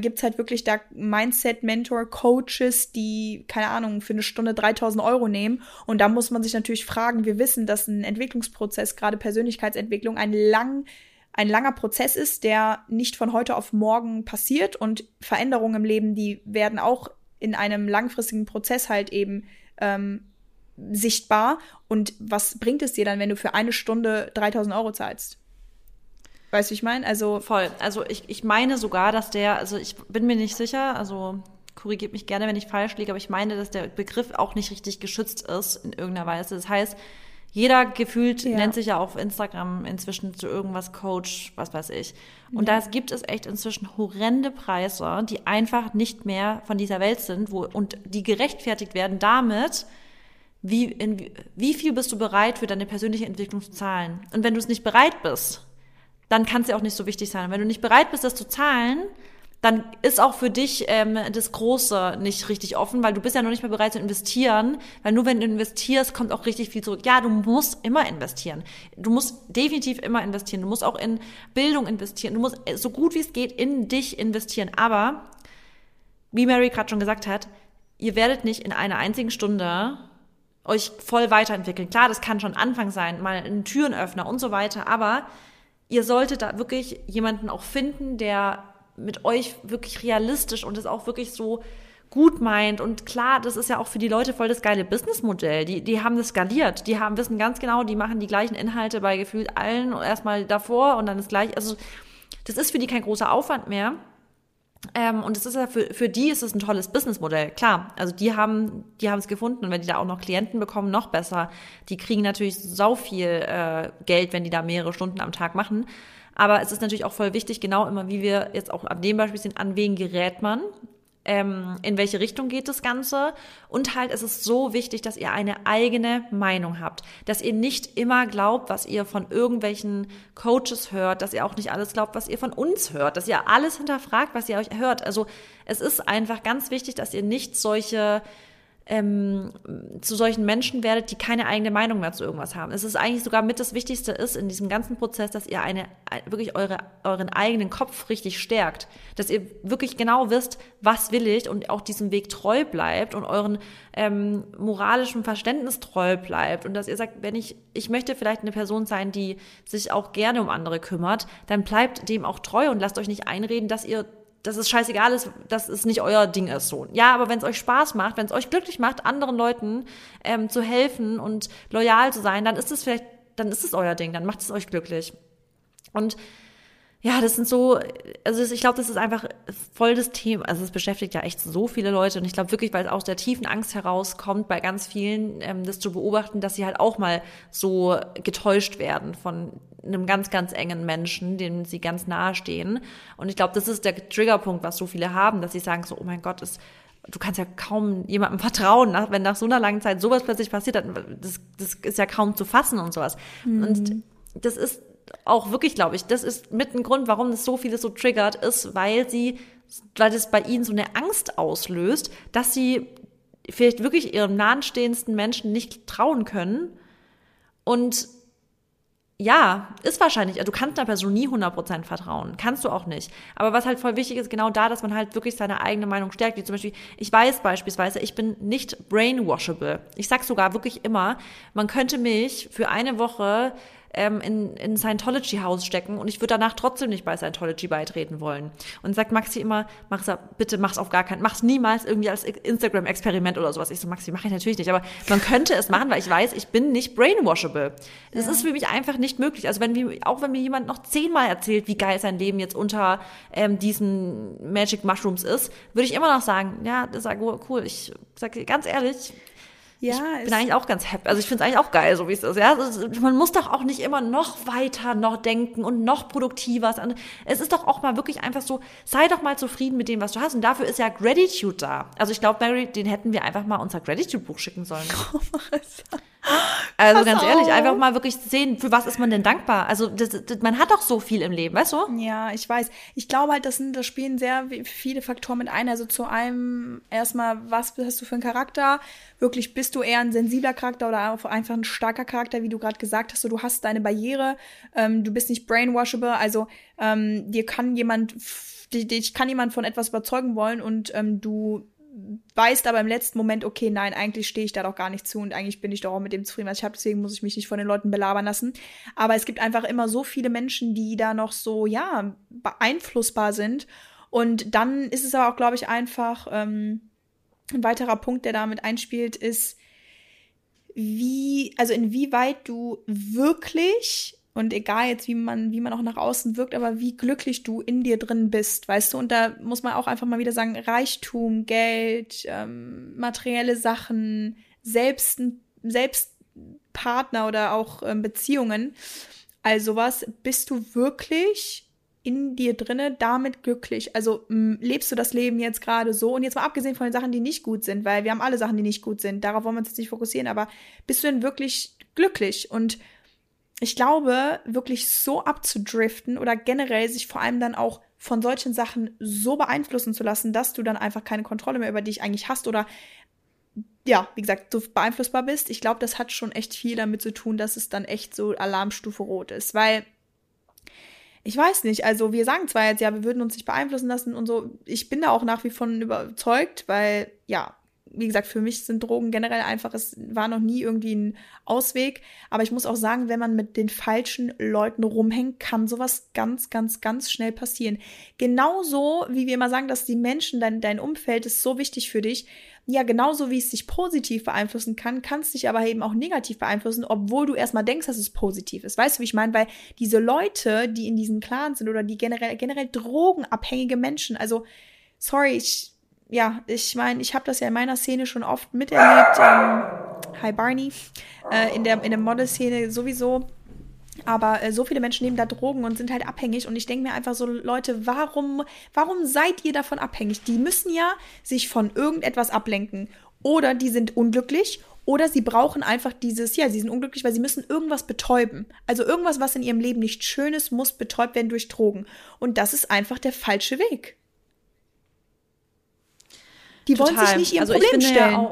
gibt's halt wirklich da Mindset-Mentor-Coaches, die, keine Ahnung, für eine Stunde 3.000 Euro nehmen. Und da muss man sich natürlich fragen, wir wissen, dass ein Entwicklungsprozess, gerade Persönlichkeitsentwicklung, ein langer Prozess ist, der nicht von heute auf morgen passiert. Und Veränderungen im Leben, die werden auch in einem langfristigen Prozess halt eben sichtbar. Und was bringt es dir dann, wenn du für eine Stunde 3.000 Euro zahlst? Weißt du, wie ich meine? Also voll. Also ich meine sogar, dass ich bin mir nicht sicher, also korrigiert mich gerne, wenn ich falsch liege, aber ich meine, dass der Begriff auch nicht richtig geschützt ist in irgendeiner Weise. Das heißt, jeder gefühlt nennt sich ja auf Instagram inzwischen zu irgendwas Coach, was weiß ich. Und da gibt es echt inzwischen horrende Preise, die einfach nicht mehr von dieser Welt sind und die gerechtfertigt werden damit, wie viel bist du bereit für deine persönliche Entwicklung zu zahlen? Und wenn du es nicht bereit bist, dann kann es ja auch nicht so wichtig sein. Und wenn du nicht bereit bist, das zu zahlen, dann ist auch für dich das Große nicht richtig offen, weil du bist ja noch nicht mehr bereit zu investieren, weil nur wenn du investierst, kommt auch richtig viel zurück. Ja, du musst immer investieren. Du musst definitiv immer investieren. Du musst auch in Bildung investieren. Du musst so gut wie es geht in dich investieren. Aber, wie Mary gerade schon gesagt hat, ihr werdet nicht in einer einzigen Stunde euch voll weiterentwickeln. Klar, das kann schon Anfang sein, mal ein Türenöffner und so weiter, aber ihr solltet da wirklich jemanden auch finden, der mit euch wirklich realistisch und das auch wirklich so gut meint. Und klar, das ist ja auch für die Leute voll das geile Businessmodell. Die haben das skaliert, wissen ganz genau, die machen die gleichen Inhalte bei gefühlt allen erstmal davor und dann das gleiche. Also das ist für die kein großer Aufwand mehr. Und es ist ja für die ist es ein tolles Businessmodell, klar. Also die haben es gefunden, und wenn die da auch noch Klienten bekommen, noch besser. Die kriegen natürlich sau viel Geld, wenn die da mehrere Stunden am Tag machen. Aber es ist natürlich auch voll wichtig, genau immer, wie wir jetzt auch an dem Beispiel sind, an wen gerät man, in welche Richtung geht das Ganze. Und halt, es ist so wichtig, dass ihr eine eigene Meinung habt, dass ihr nicht immer glaubt, was ihr von irgendwelchen Coaches hört, dass ihr auch nicht alles glaubt, was ihr von uns hört, dass ihr alles hinterfragt, was ihr euch hört. Also es ist einfach ganz wichtig, dass ihr nicht zu solchen Menschen werdet, die keine eigene Meinung mehr zu irgendwas haben. Es ist eigentlich sogar mit das Wichtigste ist in diesem ganzen Prozess, dass ihr wirklich euren eigenen Kopf richtig stärkt, dass ihr wirklich genau wisst, was will ich, und auch diesem Weg treu bleibt und euren moralischen Verständnis treu bleibt, und dass ihr sagt, wenn ich möchte vielleicht eine Person sein, die sich auch gerne um andere kümmert, dann bleibt dem auch treu und lasst euch nicht einreden, dass es scheißegal ist, dass es nicht euer Ding ist, so. Ja, aber wenn es euch Spaß macht, wenn es euch glücklich macht, anderen Leuten zu helfen und loyal zu sein, dann ist es euer Ding, dann macht es euch glücklich. Und ja, das sind so, also ich glaube, das ist einfach voll das Thema, also es beschäftigt ja echt so viele Leute, und ich glaube wirklich, weil es aus der tiefen Angst herauskommt, bei ganz vielen, das zu beobachten, dass sie halt auch mal so getäuscht werden von einem ganz, ganz engen Menschen, dem sie ganz nahe stehen. Und ich glaube, das ist der Triggerpunkt, was so viele haben, dass sie sagen so, oh mein Gott, du kannst ja kaum jemandem vertrauen, wenn nach so einer langen Zeit sowas plötzlich passiert hat, das ist ja kaum zu fassen und sowas. Mhm. Und das ist auch wirklich, glaube ich, das ist mit ein Grund, warum das so vieles so triggert ist, weil das bei ihnen so eine Angst auslöst, dass sie vielleicht wirklich ihrem nahestehendsten Menschen nicht trauen können. Und ja, ist wahrscheinlich, du kannst einer Person nie 100% vertrauen, kannst du auch nicht. Aber was halt voll wichtig ist, genau da, dass man halt wirklich seine eigene Meinung stärkt, wie zum Beispiel, ich weiß beispielsweise, ich bin nicht brainwashable. Ich sag sogar wirklich immer, man könnte mich für eine Woche in Scientology-Haus stecken und ich würde danach trotzdem nicht bei Scientology beitreten wollen. Und sagt Maxi immer, Marisa, bitte mach's auf gar keinen, mach's niemals irgendwie als Instagram-Experiment oder sowas. Ich so, Maxi, mache ich natürlich nicht, aber man könnte es machen, weil ich weiß, ich bin nicht brainwashable. Das ist für mich einfach nicht möglich. Also auch wenn mir jemand noch 10-mal erzählt, wie geil sein Leben jetzt unter diesen Magic Mushrooms ist, würde ich immer noch sagen, ja, das ist cool. Ich sag dir ganz ehrlich, ja, ich bin eigentlich auch ganz happy. Also ich finde es eigentlich auch geil, so wie es ist. Ja, man muss doch auch nicht immer noch weiter noch denken und noch produktiver. Es ist doch auch mal wirklich einfach so, sei doch mal zufrieden mit dem, was du hast. Und dafür ist ja Gratitude da. Also ich glaube, Mary, den hätten wir einfach mal unser Gratitude-Buch schicken sollen. Oh, also pass ganz ehrlich, auf. Einfach mal wirklich sehen, für was ist man denn dankbar? Also man hat doch so viel im Leben, weißt du? Ja, ich weiß. Ich glaube halt, da spielen sehr viele Faktoren mit ein. Also zu einem erstmal, was hast du für einen Charakter? Wirklich, bist du eher ein sensibler Charakter oder einfach ein starker Charakter, wie du gerade gesagt hast, so, du hast deine Barriere, du bist nicht brainwashable, also dich kann jemand von etwas überzeugen wollen, und du weißt aber im letzten Moment, okay, nein, eigentlich stehe ich da doch gar nicht zu und eigentlich bin ich doch auch mit dem zufrieden, was ich habe, deswegen muss ich mich nicht von den Leuten belabern lassen. Aber es gibt einfach immer so viele Menschen, die da noch so, ja, beeinflussbar sind, und dann ist es aber auch, glaube ich, einfach ein weiterer Punkt, der damit einspielt, ist, inwieweit du wirklich, und egal jetzt, wie man auch nach außen wirkt, aber wie glücklich du in dir drin bist, weißt du? Und da muss man auch einfach mal wieder sagen, Reichtum, Geld, materielle Sachen, selbst Partner oder auch Beziehungen, all sowas, bist du wirklich in dir drinne damit glücklich? Also lebst du das Leben jetzt gerade so? Und jetzt mal abgesehen von den Sachen, die nicht gut sind, weil wir haben alle Sachen, die nicht gut sind. Darauf wollen wir uns jetzt nicht fokussieren. Aber bist du denn wirklich glücklich? Und ich glaube, wirklich so abzudriften oder generell sich vor allem dann auch von solchen Sachen so beeinflussen zu lassen, dass du dann einfach keine Kontrolle mehr über dich eigentlich hast oder, ja, wie gesagt, du beeinflussbar bist. Ich glaube, das hat schon echt viel damit zu tun, dass es dann echt so Alarmstufe Rot ist, weil ich weiß nicht, also wir sagen zwar jetzt, ja, wir würden uns nicht beeinflussen lassen und so, ich bin da auch nach wie vor überzeugt, weil, ja, wie gesagt, für mich sind Drogen generell einfach, es war noch nie irgendwie ein Ausweg, aber ich muss auch sagen, wenn man mit den falschen Leuten rumhängt, kann sowas ganz, ganz, ganz schnell passieren. Genauso, wie wir immer sagen, dass die Menschen, dein Umfeld ist so wichtig für dich, ja, genauso wie es dich positiv beeinflussen kann, kann es dich aber eben auch negativ beeinflussen, obwohl du erstmal denkst, dass es positiv ist. Weißt du, wie ich meine? Weil diese Leute, die in diesen Clans sind oder die generell drogenabhängige Menschen, also sorry, ich habe das ja in meiner Szene schon oft miterlebt. Hi Barney. In der Model-Szene sowieso. Aber so viele Menschen nehmen da Drogen und sind halt abhängig. Und ich denke mir einfach so, Leute, warum seid ihr davon abhängig? Die müssen ja sich von irgendetwas ablenken. Oder die sind unglücklich. Oder sie brauchen einfach sie sind unglücklich, weil sie müssen irgendwas betäuben. Also irgendwas, was in ihrem Leben nicht schön ist, muss betäubt werden durch Drogen. Und das ist einfach der falsche Weg. Die Total. Wollen sich nicht ihrem Problem stellen.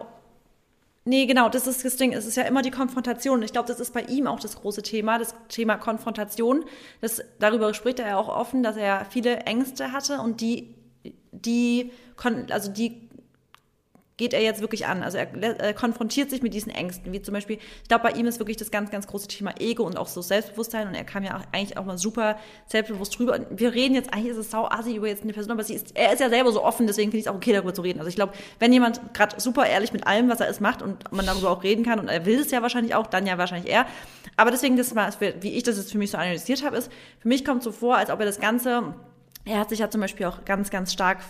Nee, genau, das ist das Ding. Es ist ja immer die Konfrontation. Ich glaube, das ist bei ihm auch das große Thema, das Thema Konfrontation. Darüber spricht er ja auch offen, dass er viele Ängste hatte und die geht er jetzt wirklich an. Also er konfrontiert sich mit diesen Ängsten, wie zum Beispiel, ich glaube, bei ihm ist wirklich das ganz, ganz große Thema Ego und auch so Selbstbewusstsein, und er kam ja eigentlich auch mal super selbstbewusst drüber. Und wir reden jetzt, eigentlich ist es sauassi über jetzt eine Person, aber er ist ja selber so offen, deswegen finde ich es auch okay, darüber zu reden. Also ich glaube, wenn jemand gerade super ehrlich mit allem, was er ist, macht und man darüber auch reden kann, und er will es ja wahrscheinlich auch, dann ja wahrscheinlich er. Aber deswegen, das mal, wie ich das jetzt für mich so analysiert habe, ist, für mich kommt so vor, als ob er das Ganze... Er hat sich ja zum Beispiel auch ganz, ganz stark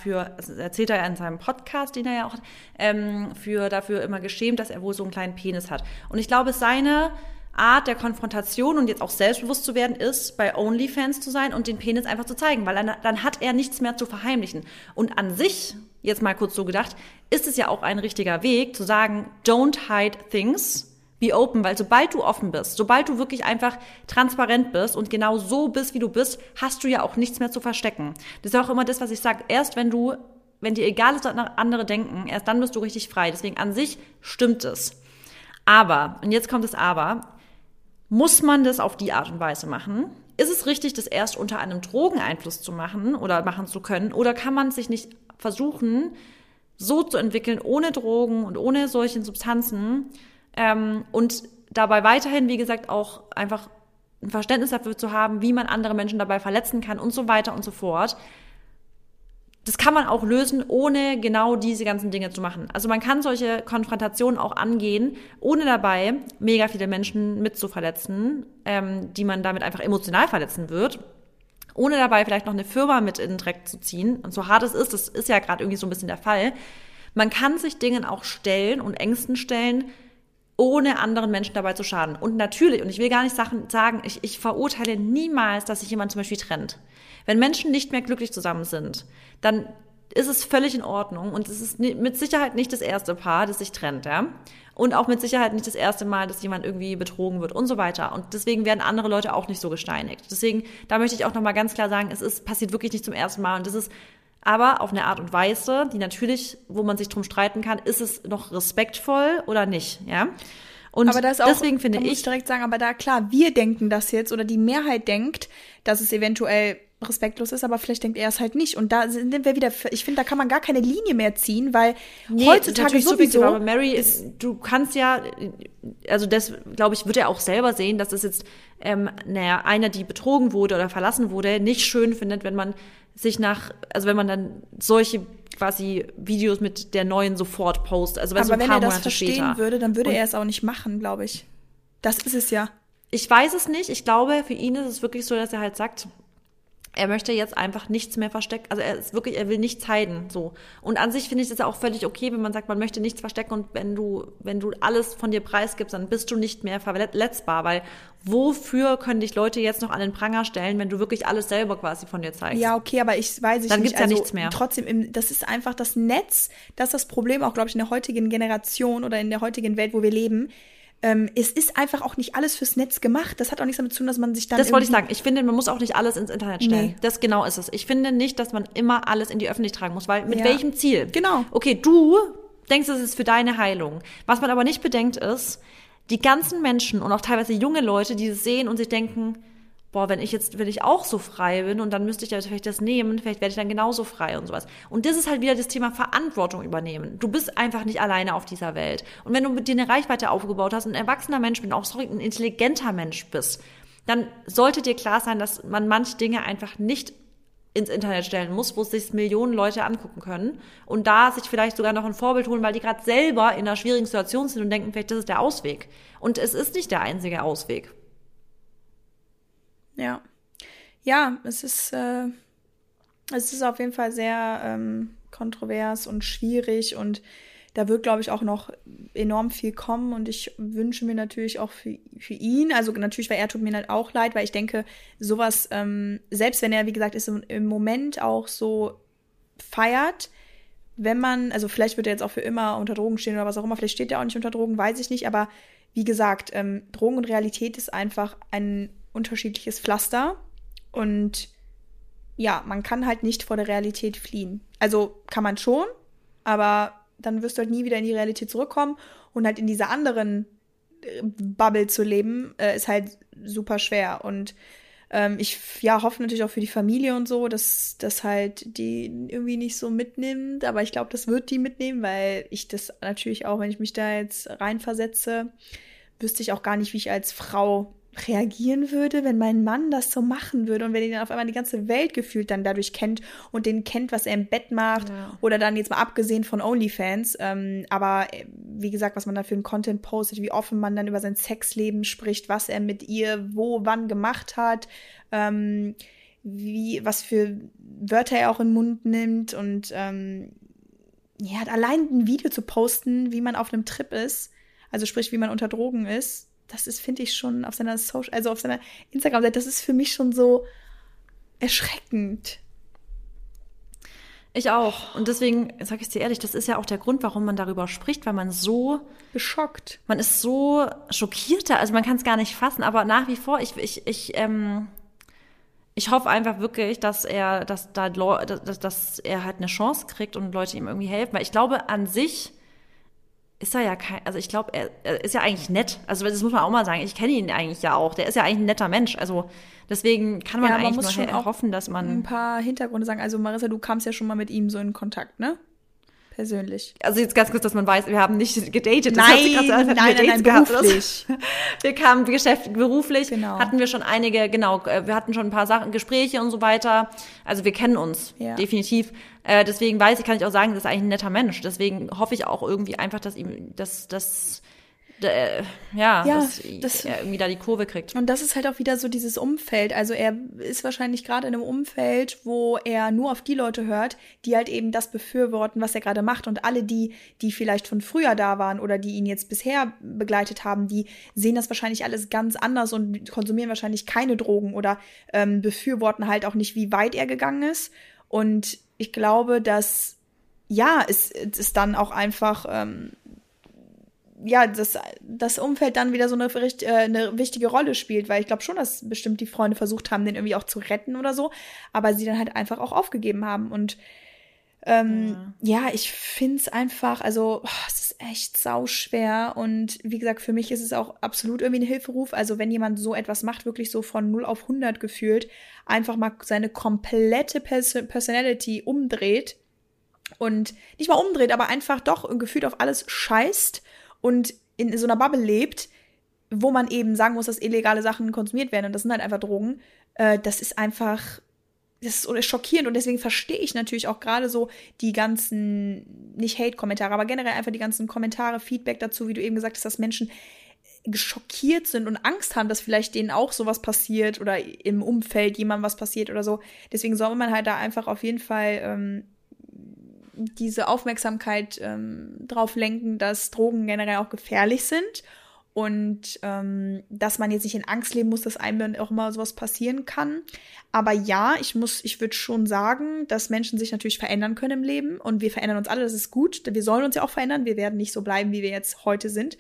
erzählt er ja in seinem Podcast, den er ja auch hat, dafür immer geschämt, dass er wohl so einen kleinen Penis hat. Und ich glaube, seine Art der Konfrontation und jetzt auch selbstbewusst zu werden ist, bei OnlyFans zu sein und den Penis einfach zu zeigen, weil dann hat er nichts mehr zu verheimlichen. Und an sich, jetzt mal kurz so gedacht, ist es ja auch ein richtiger Weg, zu sagen, don't hide things. Be open, weil sobald du offen bist, sobald du wirklich einfach transparent bist und genau so bist, wie du bist, hast du ja auch nichts mehr zu verstecken. Das ist auch immer das, was ich sage. Erst wenn dir egal ist, was andere denken, erst dann bist du richtig frei. Deswegen an sich stimmt es. Aber, und jetzt kommt das Aber, muss man das auf die Art und Weise machen? Ist es richtig, das erst unter einem Drogeneinfluss zu machen oder machen zu können? Oder kann man sich nicht versuchen, so zu entwickeln, ohne Drogen und ohne solchen Substanzen, und dabei weiterhin, wie gesagt, auch einfach ein Verständnis dafür zu haben, wie man andere Menschen dabei verletzen kann und so weiter und so fort. Das kann man auch lösen, ohne genau diese ganzen Dinge zu machen. Also man kann solche Konfrontationen auch angehen, ohne dabei mega viele Menschen mitzuverletzen, die man damit einfach emotional verletzen wird. Ohne dabei vielleicht noch eine Firma mit in den Dreck zu ziehen. Und so hart es ist, das ist ja gerade irgendwie so ein bisschen der Fall. Man kann sich Dingen auch stellen und Ängsten stellen, ohne anderen Menschen dabei zu schaden. Und natürlich, und ich will gar nicht sagen, ich verurteile niemals, dass sich jemand zum Beispiel trennt. Wenn Menschen nicht mehr glücklich zusammen sind, dann ist es völlig in Ordnung. Und es ist mit Sicherheit nicht das erste Paar, das sich trennt, ja. Und auch mit Sicherheit nicht das erste Mal, dass jemand irgendwie betrogen wird und so weiter. Und deswegen werden andere Leute auch nicht so gesteinigt. Deswegen, da möchte ich auch nochmal ganz klar sagen, passiert wirklich nicht zum ersten Mal. Und das ist aber auf eine Art und Weise, die natürlich, wo man sich drum streiten kann, ist es noch respektvoll oder nicht, ja? Und aber das auch, deswegen finde ich... Muss ich direkt sagen, aber da, klar, wir denken das jetzt oder die Mehrheit denkt, dass es eventuell respektlos ist, aber vielleicht denkt er es halt nicht. Und da sind wir wieder... Ich finde, da kann man gar keine Linie mehr ziehen, weil heutzutage sowieso... Aber Mary, du kannst ja... Also das, glaube ich, wird er auch selber sehen, dass es jetzt einer, die betrogen wurde oder verlassen wurde, nicht schön findet, wenn man sich wenn man dann solche quasi Videos mit der neuen sofort postet. Also, aber wenn er das verstehen würde, dann würde er es auch nicht machen, glaube ich. Das ist es ja. Ich weiß es nicht. Ich glaube, für ihn ist es wirklich so, dass er halt sagt, er möchte jetzt einfach nichts mehr verstecken. Also er will nichts hiden, so. Und an sich finde ich das ja auch völlig okay, wenn man sagt, man möchte nichts verstecken, und wenn du alles von dir preisgibst, dann bist du nicht mehr verletzbar, weil wofür können dich Leute jetzt noch an den Pranger stellen, wenn du wirklich alles selber quasi von dir zeigst? Ja, okay, aber dann gibt's ja nichts mehr. Trotzdem, das ist einfach das Netz, das Problem auch, glaube ich, in der heutigen Generation oder in der heutigen Welt, wo wir leben. Es ist einfach auch nicht alles fürs Netz gemacht. Das hat auch nichts damit zu tun, dass man sich dann... Das wollte ich sagen. Ich finde, man muss auch nicht alles ins Internet stellen. Nee. Das genau ist es. Ich finde nicht, dass man immer alles in die Öffentlichkeit tragen muss, weil mit welchem Ziel? Genau. Okay, du denkst, es ist für deine Heilung. Was man aber nicht bedenkt ist, die ganzen Menschen und auch teilweise junge Leute, die es sehen und sich denken, boah, wenn ich auch so frei bin, und dann müsste ich ja vielleicht das nehmen, vielleicht werde ich dann genauso frei und sowas. Und das ist halt wieder das Thema Verantwortung übernehmen. Du bist einfach nicht alleine auf dieser Welt. Und wenn du mit dir eine Reichweite aufgebaut hast, ein erwachsener Mensch bist, ein intelligenter Mensch bist, dann sollte dir klar sein, dass man manche Dinge einfach nicht ins Internet stellen muss, wo es sich Millionen Leute angucken können und da sich vielleicht sogar noch ein Vorbild holen, weil die gerade selber in einer schwierigen Situation sind und denken, vielleicht das ist der Ausweg. Und es ist nicht der einzige Ausweg. Ja, es ist auf jeden Fall sehr kontrovers und schwierig und da wird, glaube ich, auch noch enorm viel kommen und ich wünsche mir natürlich auch für ihn, also natürlich, weil er tut mir halt auch leid, weil ich denke, sowas, selbst wenn er, wie gesagt, ist im Moment auch so feiert, wenn man, also vielleicht wird er jetzt auch für immer unter Drogen stehen oder was auch immer, vielleicht steht er auch nicht unter Drogen, weiß ich nicht, aber wie gesagt, Drogen und Realität ist einfach ein unterschiedliches Pflaster und ja, man kann halt nicht vor der Realität fliehen. Also kann man schon, aber dann wirst du halt nie wieder in die Realität zurückkommen und halt in dieser anderen Bubble zu leben, ist halt super schwer. Und ich hoffe natürlich auch für die Familie und so, dass das halt die irgendwie nicht so mitnimmt. Aber ich glaube, das wird die mitnehmen, weil ich das natürlich auch, wenn ich mich da jetzt reinversetze, wüsste ich auch gar nicht, wie ich als Frau reagieren würde, wenn mein Mann das so machen würde und wenn ihn dann auf einmal die ganze Welt gefühlt dann dadurch kennt und den kennt, was er im Bett macht oder dann jetzt mal abgesehen von OnlyFans, aber wie gesagt, was man dann für einen Content postet, wie offen man dann über sein Sexleben spricht, was er mit ihr wo, wann gemacht hat, was für Wörter er auch in den Mund nimmt und allein ein Video zu posten, wie man auf einem Trip ist, also sprich, wie man unter Drogen ist, das ist, finde ich, schon auf seiner Instagram-Seite, das ist für mich schon so erschreckend. Ich auch. Und deswegen, sage ich dir ehrlich, das ist ja auch der Grund, warum man darüber spricht, weil man so geschockt, man ist so schockiert, also man kann es gar nicht fassen, aber nach wie vor, ich hoffe einfach wirklich, dass er halt eine Chance kriegt und Leute ihm irgendwie helfen, weil ich glaube an sich ist er ja kein, also ich glaube, er ist ja eigentlich nett. Also das muss man auch mal sagen, ich kenne ihn eigentlich ja auch. Der ist ja eigentlich ein netter Mensch. Also deswegen kann man eigentlich nur hoffen, dass man... ein paar Hintergründe sagen. Also Marisa, du kamst ja schon mal mit ihm so in Kontakt, ne? Persönlich. Also jetzt ganz kurz, dass man weiß, wir haben nicht gedatet. Nein, beruflich. Wir kamen beruflich, genau. Hatten wir schon einige, genau, wir hatten schon ein paar Sachen, Gespräche und so weiter. Also wir kennen uns, definitiv. Deswegen kann ich auch sagen, das ist eigentlich ein netter Mensch. Deswegen hoffe ich auch irgendwie einfach, dass ihm dass er irgendwie da die Kurve kriegt. Und das ist halt auch wieder so dieses Umfeld. Also er ist wahrscheinlich gerade in einem Umfeld, wo er nur auf die Leute hört, die halt eben das befürworten, was er gerade macht. Und alle die, die vielleicht von früher da waren oder die ihn jetzt bisher begleitet haben, die sehen das wahrscheinlich alles ganz anders und konsumieren wahrscheinlich keine Drogen oder befürworten halt auch nicht, wie weit er gegangen ist. Und ich glaube, dass es dann auch einfach... das Umfeld dann wieder so eine wichtige Rolle spielt, weil ich glaube schon, dass bestimmt die Freunde versucht haben, den irgendwie auch zu retten oder so, aber sie dann halt einfach auch aufgegeben haben und ich finde es einfach, es ist echt sauschwer und wie gesagt, für mich ist es auch absolut irgendwie ein Hilferuf, also wenn jemand so etwas macht, wirklich so von 0 auf 100 gefühlt, einfach mal seine komplette Personality umdreht und nicht mal umdreht, aber einfach doch gefühlt auf alles scheißt und in so einer Bubble lebt, wo man eben sagen muss, dass illegale Sachen konsumiert werden und das sind halt einfach Drogen, das ist schockierend und deswegen verstehe ich natürlich auch gerade so die ganzen, nicht Hate-Kommentare, aber generell einfach die ganzen Kommentare, Feedback dazu, wie du eben gesagt hast, dass Menschen schockiert sind und Angst haben, dass vielleicht denen auch sowas passiert oder im Umfeld jemandem was passiert oder so. Deswegen soll man halt da einfach auf jeden Fall... diese Aufmerksamkeit drauf lenken, dass Drogen generell auch gefährlich sind und dass man jetzt nicht in Angst leben muss, dass einem auch mal sowas passieren kann. Aber ja, ich würde schon sagen, dass Menschen sich natürlich verändern können im Leben und wir verändern uns alle, das ist gut. Wir sollen uns ja auch verändern, wir werden nicht so bleiben, wie wir jetzt heute sind.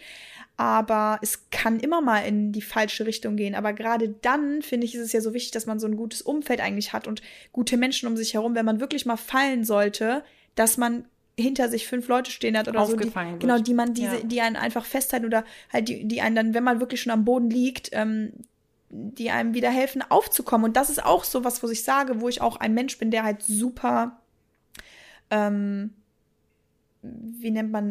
Aber es kann immer mal in die falsche Richtung gehen. Aber gerade dann, finde ich, ist es ja so wichtig, dass man so ein gutes Umfeld eigentlich hat und gute Menschen um sich herum, wenn man wirklich mal fallen sollte, dass man hinter sich 5 Leute stehen hat oder so, die einen einfach festhalten oder halt die einen dann, wenn man wirklich schon am Boden liegt, die einem wieder helfen aufzukommen. Und das ist auch so was, was ich sage, wo ich auch ein Mensch bin, der halt super, wie nennt man,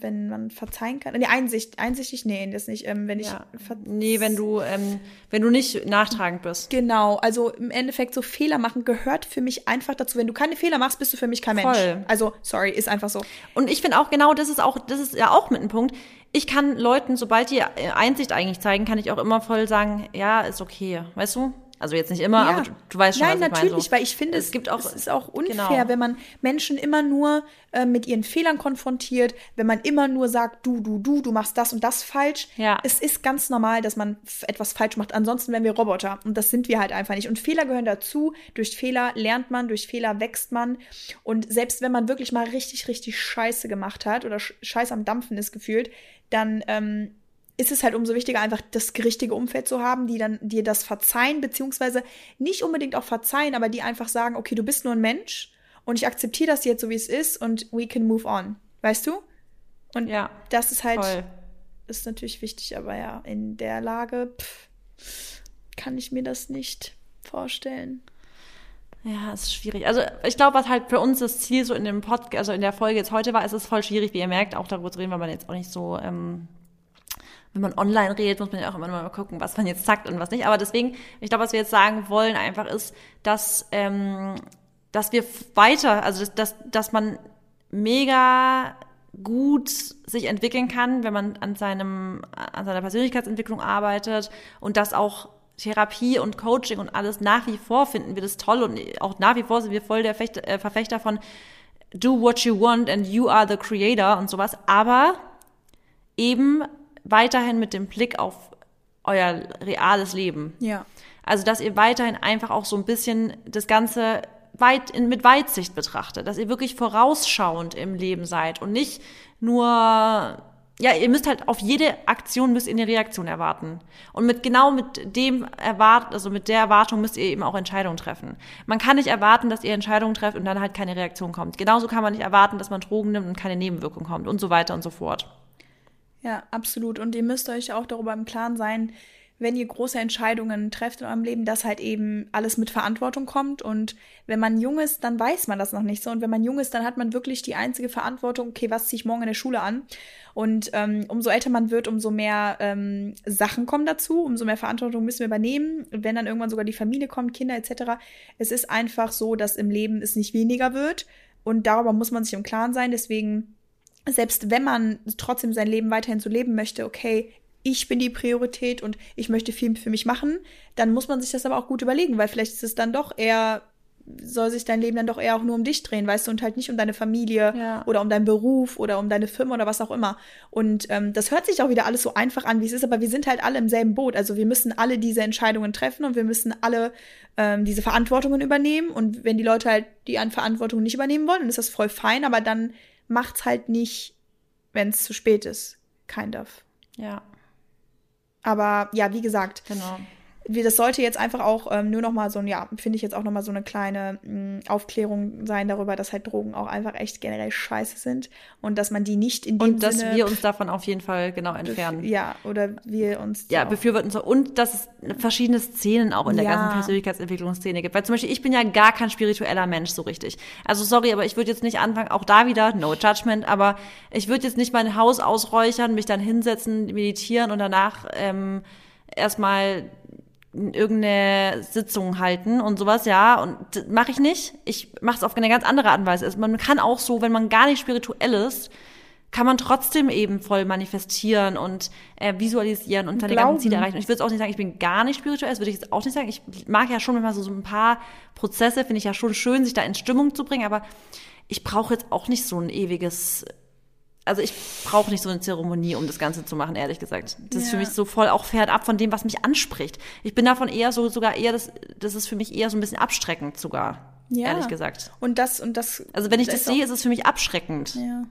wenn man verzeihen kann? Nee, einsichtig, nee, das nicht. Wenn du nicht nachtragend bist. Genau, also im Endeffekt so Fehler machen gehört für mich einfach dazu. Wenn du keine Fehler machst, bist du für mich kein Mensch. Also, sorry, ist einfach so. Und ich finde auch genau, das ist ja auch mit einem Punkt. Ich kann Leuten, sobald die Einsicht eigentlich zeigen, kann ich auch immer voll sagen, ja, ist okay, weißt du? Also jetzt nicht immer, aber du weißt schon, was ich meine. Nein, natürlich, weil ich finde, es ist auch unfair, wenn man Menschen immer nur mit ihren Fehlern konfrontiert, wenn man immer nur sagt, du machst das und das falsch. Ja. Es ist ganz normal, dass man etwas falsch macht. Ansonsten wären wir Roboter und das sind wir halt einfach nicht. Und Fehler gehören dazu. Durch Fehler lernt man, durch Fehler wächst man. Und selbst wenn man wirklich mal richtig, richtig Scheiße gemacht hat oder Scheiß am Dampfen ist gefühlt, dann ist es halt umso wichtiger, einfach das richtige Umfeld zu haben, die dann dir das verzeihen, beziehungsweise nicht unbedingt auch verzeihen, aber die einfach sagen, okay, du bist nur ein Mensch und ich akzeptiere das jetzt so, wie es ist und we can move on, weißt du? Und das ist halt, ist natürlich wichtig, aber ja, in der Lage kann ich mir das nicht vorstellen. Ja, ist schwierig. Also ich glaube, was halt für uns das Ziel so in dem Podcast, also in der Folge jetzt heute war, ist es voll schwierig, wie ihr merkt, auch darüber zu reden, weil man jetzt auch nicht so, wenn man online redet, muss man ja auch immer mal gucken, was man jetzt sagt und was nicht. Aber deswegen, ich glaube, was wir jetzt sagen wollen einfach ist, dass wir weiter, also dass man mega gut sich entwickeln kann, wenn man an seiner Persönlichkeitsentwicklung arbeitet und das auch Therapie und Coaching und alles nach wie vor finden wir das toll und auch nach wie vor sind wir voll der Verfechter von do what you want and you are the creator und sowas, aber eben weiterhin mit dem Blick auf euer reales Leben. Ja. Also, dass ihr weiterhin einfach auch so ein bisschen das Ganze mit Weitsicht betrachtet, dass ihr wirklich vorausschauend im Leben seid und nicht nur... Ja, ihr müsst halt auf jede Aktion müsst ihr eine Reaktion erwarten. Und mit der Erwartung müsst ihr eben auch Entscheidungen treffen. Man kann nicht erwarten, dass ihr Entscheidungen trefft und dann halt keine Reaktion kommt. Genauso kann man nicht erwarten, dass man Drogen nimmt und keine Nebenwirkung kommt und so weiter und so fort. Ja, absolut. Und ihr müsst euch auch darüber im Klaren sein, wenn ihr große Entscheidungen trefft in eurem Leben, dass halt eben alles mit Verantwortung kommt. Und wenn man jung ist, dann weiß man das noch nicht so. Und wenn man jung ist, dann hat man wirklich die einzige Verantwortung, okay, was ziehe ich morgen in der Schule an? Und umso älter man wird, umso mehr Sachen kommen dazu, umso mehr Verantwortung müssen wir übernehmen. Und wenn dann irgendwann sogar die Familie kommt, Kinder etc. Es ist einfach so, dass im Leben es nicht weniger wird. Und darüber muss man sich im Klaren sein. Deswegen, selbst wenn man trotzdem sein Leben weiterhin so leben möchte, okay, ich bin die Priorität und ich möchte viel für mich machen, dann muss man sich das aber auch gut überlegen, weil vielleicht ist es dann doch eher, soll sich dein Leben dann doch eher auch nur um dich drehen, weißt du, und halt nicht um deine Familie oder um deinen Beruf oder um deine Firma oder was auch immer. Und das hört sich auch wieder alles so einfach an, wie es ist, aber wir sind halt alle im selben Boot. Also wir müssen alle diese Entscheidungen treffen und wir müssen alle diese Verantwortungen übernehmen. Und wenn die Leute halt die an Verantwortung nicht übernehmen wollen, dann ist das voll fein, aber dann macht's halt nicht, wenn es zu spät ist. Kind of. Ja. Aber ja, wie gesagt, genau. Das sollte jetzt einfach auch nur nochmal so ein, finde ich jetzt auch nochmal so eine kleine Aufklärung sein darüber, dass halt Drogen auch einfach echt generell scheiße sind und dass man die nicht in dem Sinne... Und dass wir uns davon auf jeden Fall genau entfernen. Befürworten. Und dass es verschiedene Szenen auch in der ganzen Persönlichkeitsentwicklungsszene gibt. Weil zum Beispiel, ich bin ja gar kein spiritueller Mensch so richtig. Also sorry, aber ich würde jetzt nicht anfangen, auch da wieder, no judgment, aber ich würde jetzt nicht mein Haus ausräuchern, mich dann hinsetzen, meditieren und danach erstmal... irgendeine Sitzung halten und sowas, und das mache ich nicht. Ich mache es auf eine ganz andere Art und Weise. Also man kann auch so, wenn man gar nicht spirituell ist, kann man trotzdem eben voll manifestieren und visualisieren und seine ganzen Ziele erreichen. Und ich würde es auch nicht sagen, ich bin gar nicht spirituell, das würde ich jetzt auch nicht sagen. Ich mag ja schon manchmal so ein paar Prozesse, finde ich ja schon schön, sich da in Stimmung zu bringen, aber ich brauche jetzt auch nicht so ein ewiges... Also ich brauche nicht so eine Zeremonie, um das Ganze zu machen, ehrlich gesagt. Das ist für mich so voll auch fernab von dem, was mich anspricht. Ich bin davon eher so, sogar eher, das ist für mich eher so ein bisschen abschreckend sogar, ehrlich gesagt. Und das. Also wenn ich das sehe, ist es für mich abschreckend. Ja.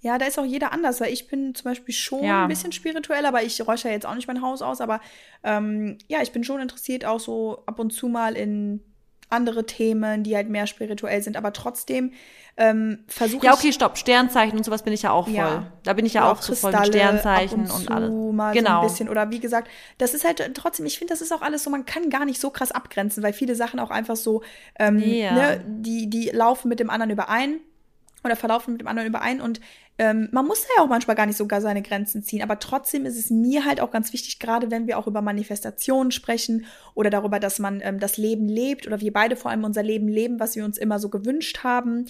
Ja, da ist auch jeder anders, weil ich bin zum Beispiel schon ein bisschen spirituell, aber ich räuchere jetzt auch nicht mein Haus aus, aber ich bin schon interessiert auch so ab und zu mal in andere Themen, die halt mehr spirituell sind, aber trotzdem versuche ich... Ja, okay, stopp, Sternzeichen und sowas bin ich ja auch voll. Ja, da bin ich ja auch so voll mit Sternzeichen und alles. Mal genau. So ein bisschen. Oder wie gesagt, das ist halt trotzdem, ich finde, das ist auch alles so, man kann gar nicht so krass abgrenzen, weil viele Sachen auch einfach so, die laufen mit dem anderen überein oder verlaufen mit dem anderen überein und man muss da ja auch manchmal gar nicht sogar seine Grenzen ziehen, aber trotzdem ist es mir halt auch ganz wichtig, gerade wenn wir auch über Manifestationen sprechen oder darüber, dass man das Leben lebt oder wir beide vor allem unser Leben leben, was wir uns immer so gewünscht haben.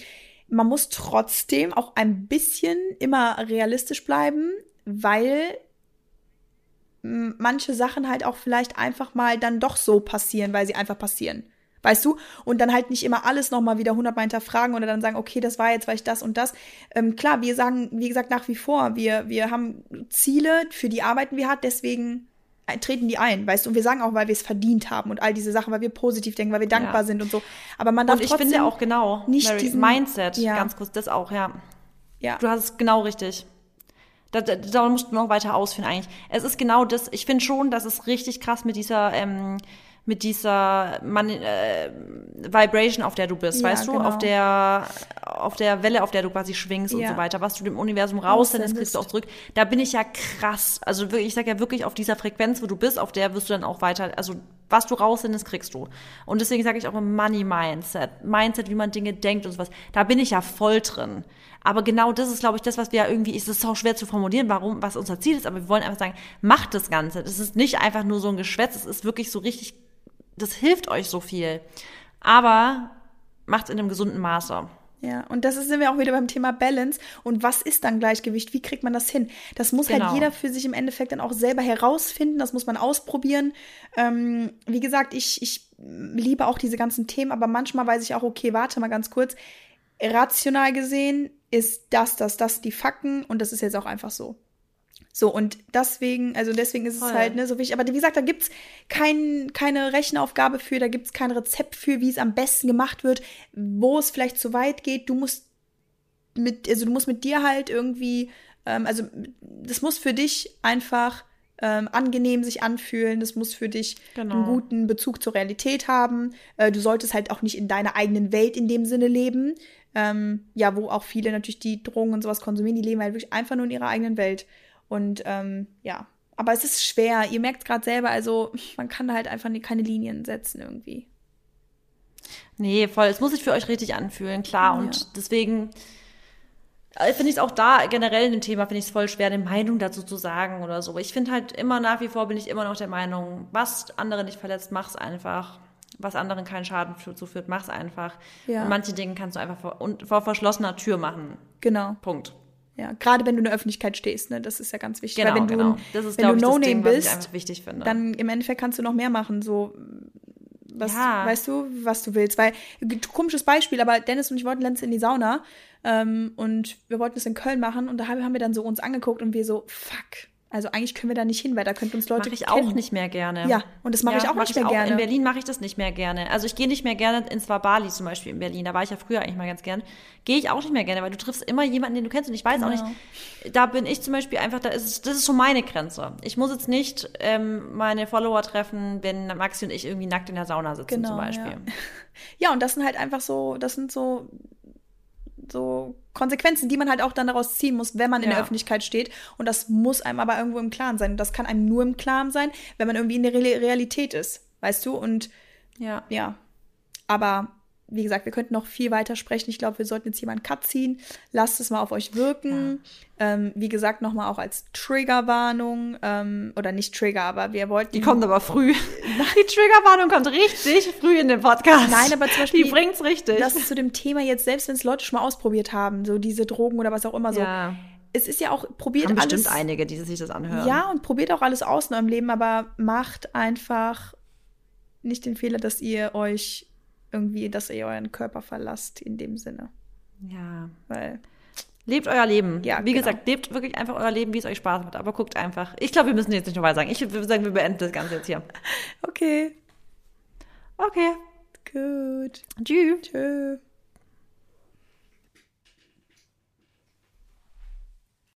Man muss trotzdem auch ein bisschen immer realistisch bleiben, weil manche Sachen halt auch vielleicht einfach mal dann doch so passieren, weil sie einfach passieren. Weißt du? Und dann halt nicht immer alles nochmal wieder 100-mal hinterfragen oder dann sagen, okay, das war jetzt, weil ich das und das. Klar, wir sagen, wie gesagt, nach wie vor, wir haben Ziele, für die arbeiten wir hart, deswegen treten die ein, weißt du? Und wir sagen auch, weil wir es verdient haben und all diese Sachen, weil wir positiv denken, weil wir dankbar sind und so. Aber man darf trotzdem finde ja auch genau, nicht Mary, diesen Mindset, ganz kurz, das auch, ja. Du hast es genau richtig. Da musst du noch weiter ausführen eigentlich. Es ist genau das, ich finde schon, dass es richtig krass mit dieser Vibration, auf der du bist, weißt du? Genau. Auf der Welle, auf der du quasi schwingst und so weiter. Was du dem Universum raussendest, kriegst du auch zurück. Da bin ich ja krass. Also wirklich, ich sag ja wirklich, auf dieser Frequenz, wo du bist, auf der wirst du dann auch weiter, also was du raussendest, kriegst du. Und deswegen sage ich auch immer Money-Mindset, wie man Dinge denkt und sowas. Da bin ich ja voll drin. Aber genau das ist, glaube ich, das, was wir ja irgendwie, es ist auch schwer zu formulieren, warum, was unser Ziel ist, aber wir wollen einfach sagen, macht das Ganze. Das ist nicht einfach nur so ein Geschwätz, es ist wirklich so richtig, das hilft euch so viel. Aber macht's in einem gesunden Maße. Ja, und das sind wir auch wieder beim Thema Balance. Und was ist dann Gleichgewicht? Wie kriegt man das hin? Das muss halt jeder für sich im Endeffekt dann auch selber herausfinden. Das muss man ausprobieren. Wie gesagt, ich liebe auch diese ganzen Themen, aber manchmal weiß ich auch, okay, warte mal ganz kurz. Rational gesehen ist das die Fakten und das ist jetzt auch einfach so. So, und deswegen ist es halt, ne, so wichtig. Aber wie gesagt, da gibt's keine Rechenaufgabe für, da gibt's kein Rezept für, wie es am besten gemacht wird, wo es vielleicht zu weit geht. Du musst mit dir halt irgendwie, also das muss für dich einfach angenehm sich anfühlen, das muss für dich einen guten Bezug zur Realität haben. Du solltest halt auch nicht in deiner eigenen Welt in dem Sinne leben. Ja, wo auch viele natürlich die Drogen und sowas konsumieren, die leben halt wirklich einfach nur in ihrer eigenen Welt. Und ja, aber es ist schwer. Ihr merkt es gerade selber, also man kann da halt einfach keine Linien setzen irgendwie. Nee, voll. Es muss sich für euch richtig anfühlen, klar. Ja. Und deswegen finde ich es auch da generell in dem Thema, finde ich es voll schwer, eine Meinung dazu zu sagen oder so. Ich finde halt immer nach wie vor, bin ich immer noch der Meinung, was andere nicht verletzt, mach's einfach. Was anderen keinen Schaden zuführt, mach's einfach. Ja. Und manche Dinge kannst du einfach vor verschlossener Tür machen. Genau. Punkt. Ja, gerade wenn du in der Öffentlichkeit stehst, ne, das ist ja ganz wichtig. Genau, weil wenn du No-Name bist, was ich einfach wichtig finde. Dann im Endeffekt kannst du noch mehr machen, so, weißt du, was du willst. Weil, komisches Beispiel, aber Dennis und ich wollten letztens in die Sauna und wir wollten es in Köln machen und da haben wir dann so uns angeguckt und wir so, fuck. Also eigentlich können wir da nicht hin, weil da könnten uns Leute auch nicht mehr gerne. Ja, und das mache ich auch nicht mehr gerne. In Berlin mache ich das nicht mehr gerne. Also ich gehe nicht mehr gerne ins Wabali zum Beispiel in Berlin. Da war ich ja früher eigentlich mal ganz gern. Gehe ich auch nicht mehr gerne, weil du triffst immer jemanden, den du kennst. Und ich weiß auch nicht, da bin ich zum Beispiel einfach, das ist so meine Grenze. Ich muss jetzt nicht meine Follower treffen, wenn Maxi und ich irgendwie nackt in der Sauna sitzen zum Beispiel. Ja, und das sind halt einfach so Konsequenzen, die man halt auch dann daraus ziehen muss, wenn man in der Öffentlichkeit steht. Und das muss einem aber irgendwo im Klaren sein. Und das kann einem nur im Klaren sein, wenn man irgendwie in der Realität ist, weißt du? Und ja. Aber wie gesagt, wir könnten noch viel weiter sprechen. Ich glaube, wir sollten jetzt hier mal einen Cut ziehen. Lasst es mal auf euch wirken. Ja. Wie gesagt, nochmal auch als Triggerwarnung. Oder nicht Trigger, aber wir wollten... Die kommt aber früh. Die Triggerwarnung kommt richtig früh in den Podcast. Nein, aber zum Beispiel... Die bringt's richtig. Das ist zu dem Thema jetzt, selbst wenn es Leute schon mal ausprobiert haben, so diese Drogen oder was auch immer so... Es ist ja auch, probiert alles... Haben bestimmt einige, die sich das anhören. Ja, und probiert auch alles aus in eurem Leben, aber macht einfach nicht den Fehler, dass ihr euren Körper verlasst in dem Sinne. Ja. Weil lebt euer Leben. Ja, wie gesagt, lebt wirklich einfach euer Leben, wie es euch Spaß macht. Aber guckt einfach. Ich glaube, wir müssen jetzt nicht noch weiter sagen. Ich würde sagen, wir beenden das Ganze jetzt hier. Okay. Gut. Tschüss.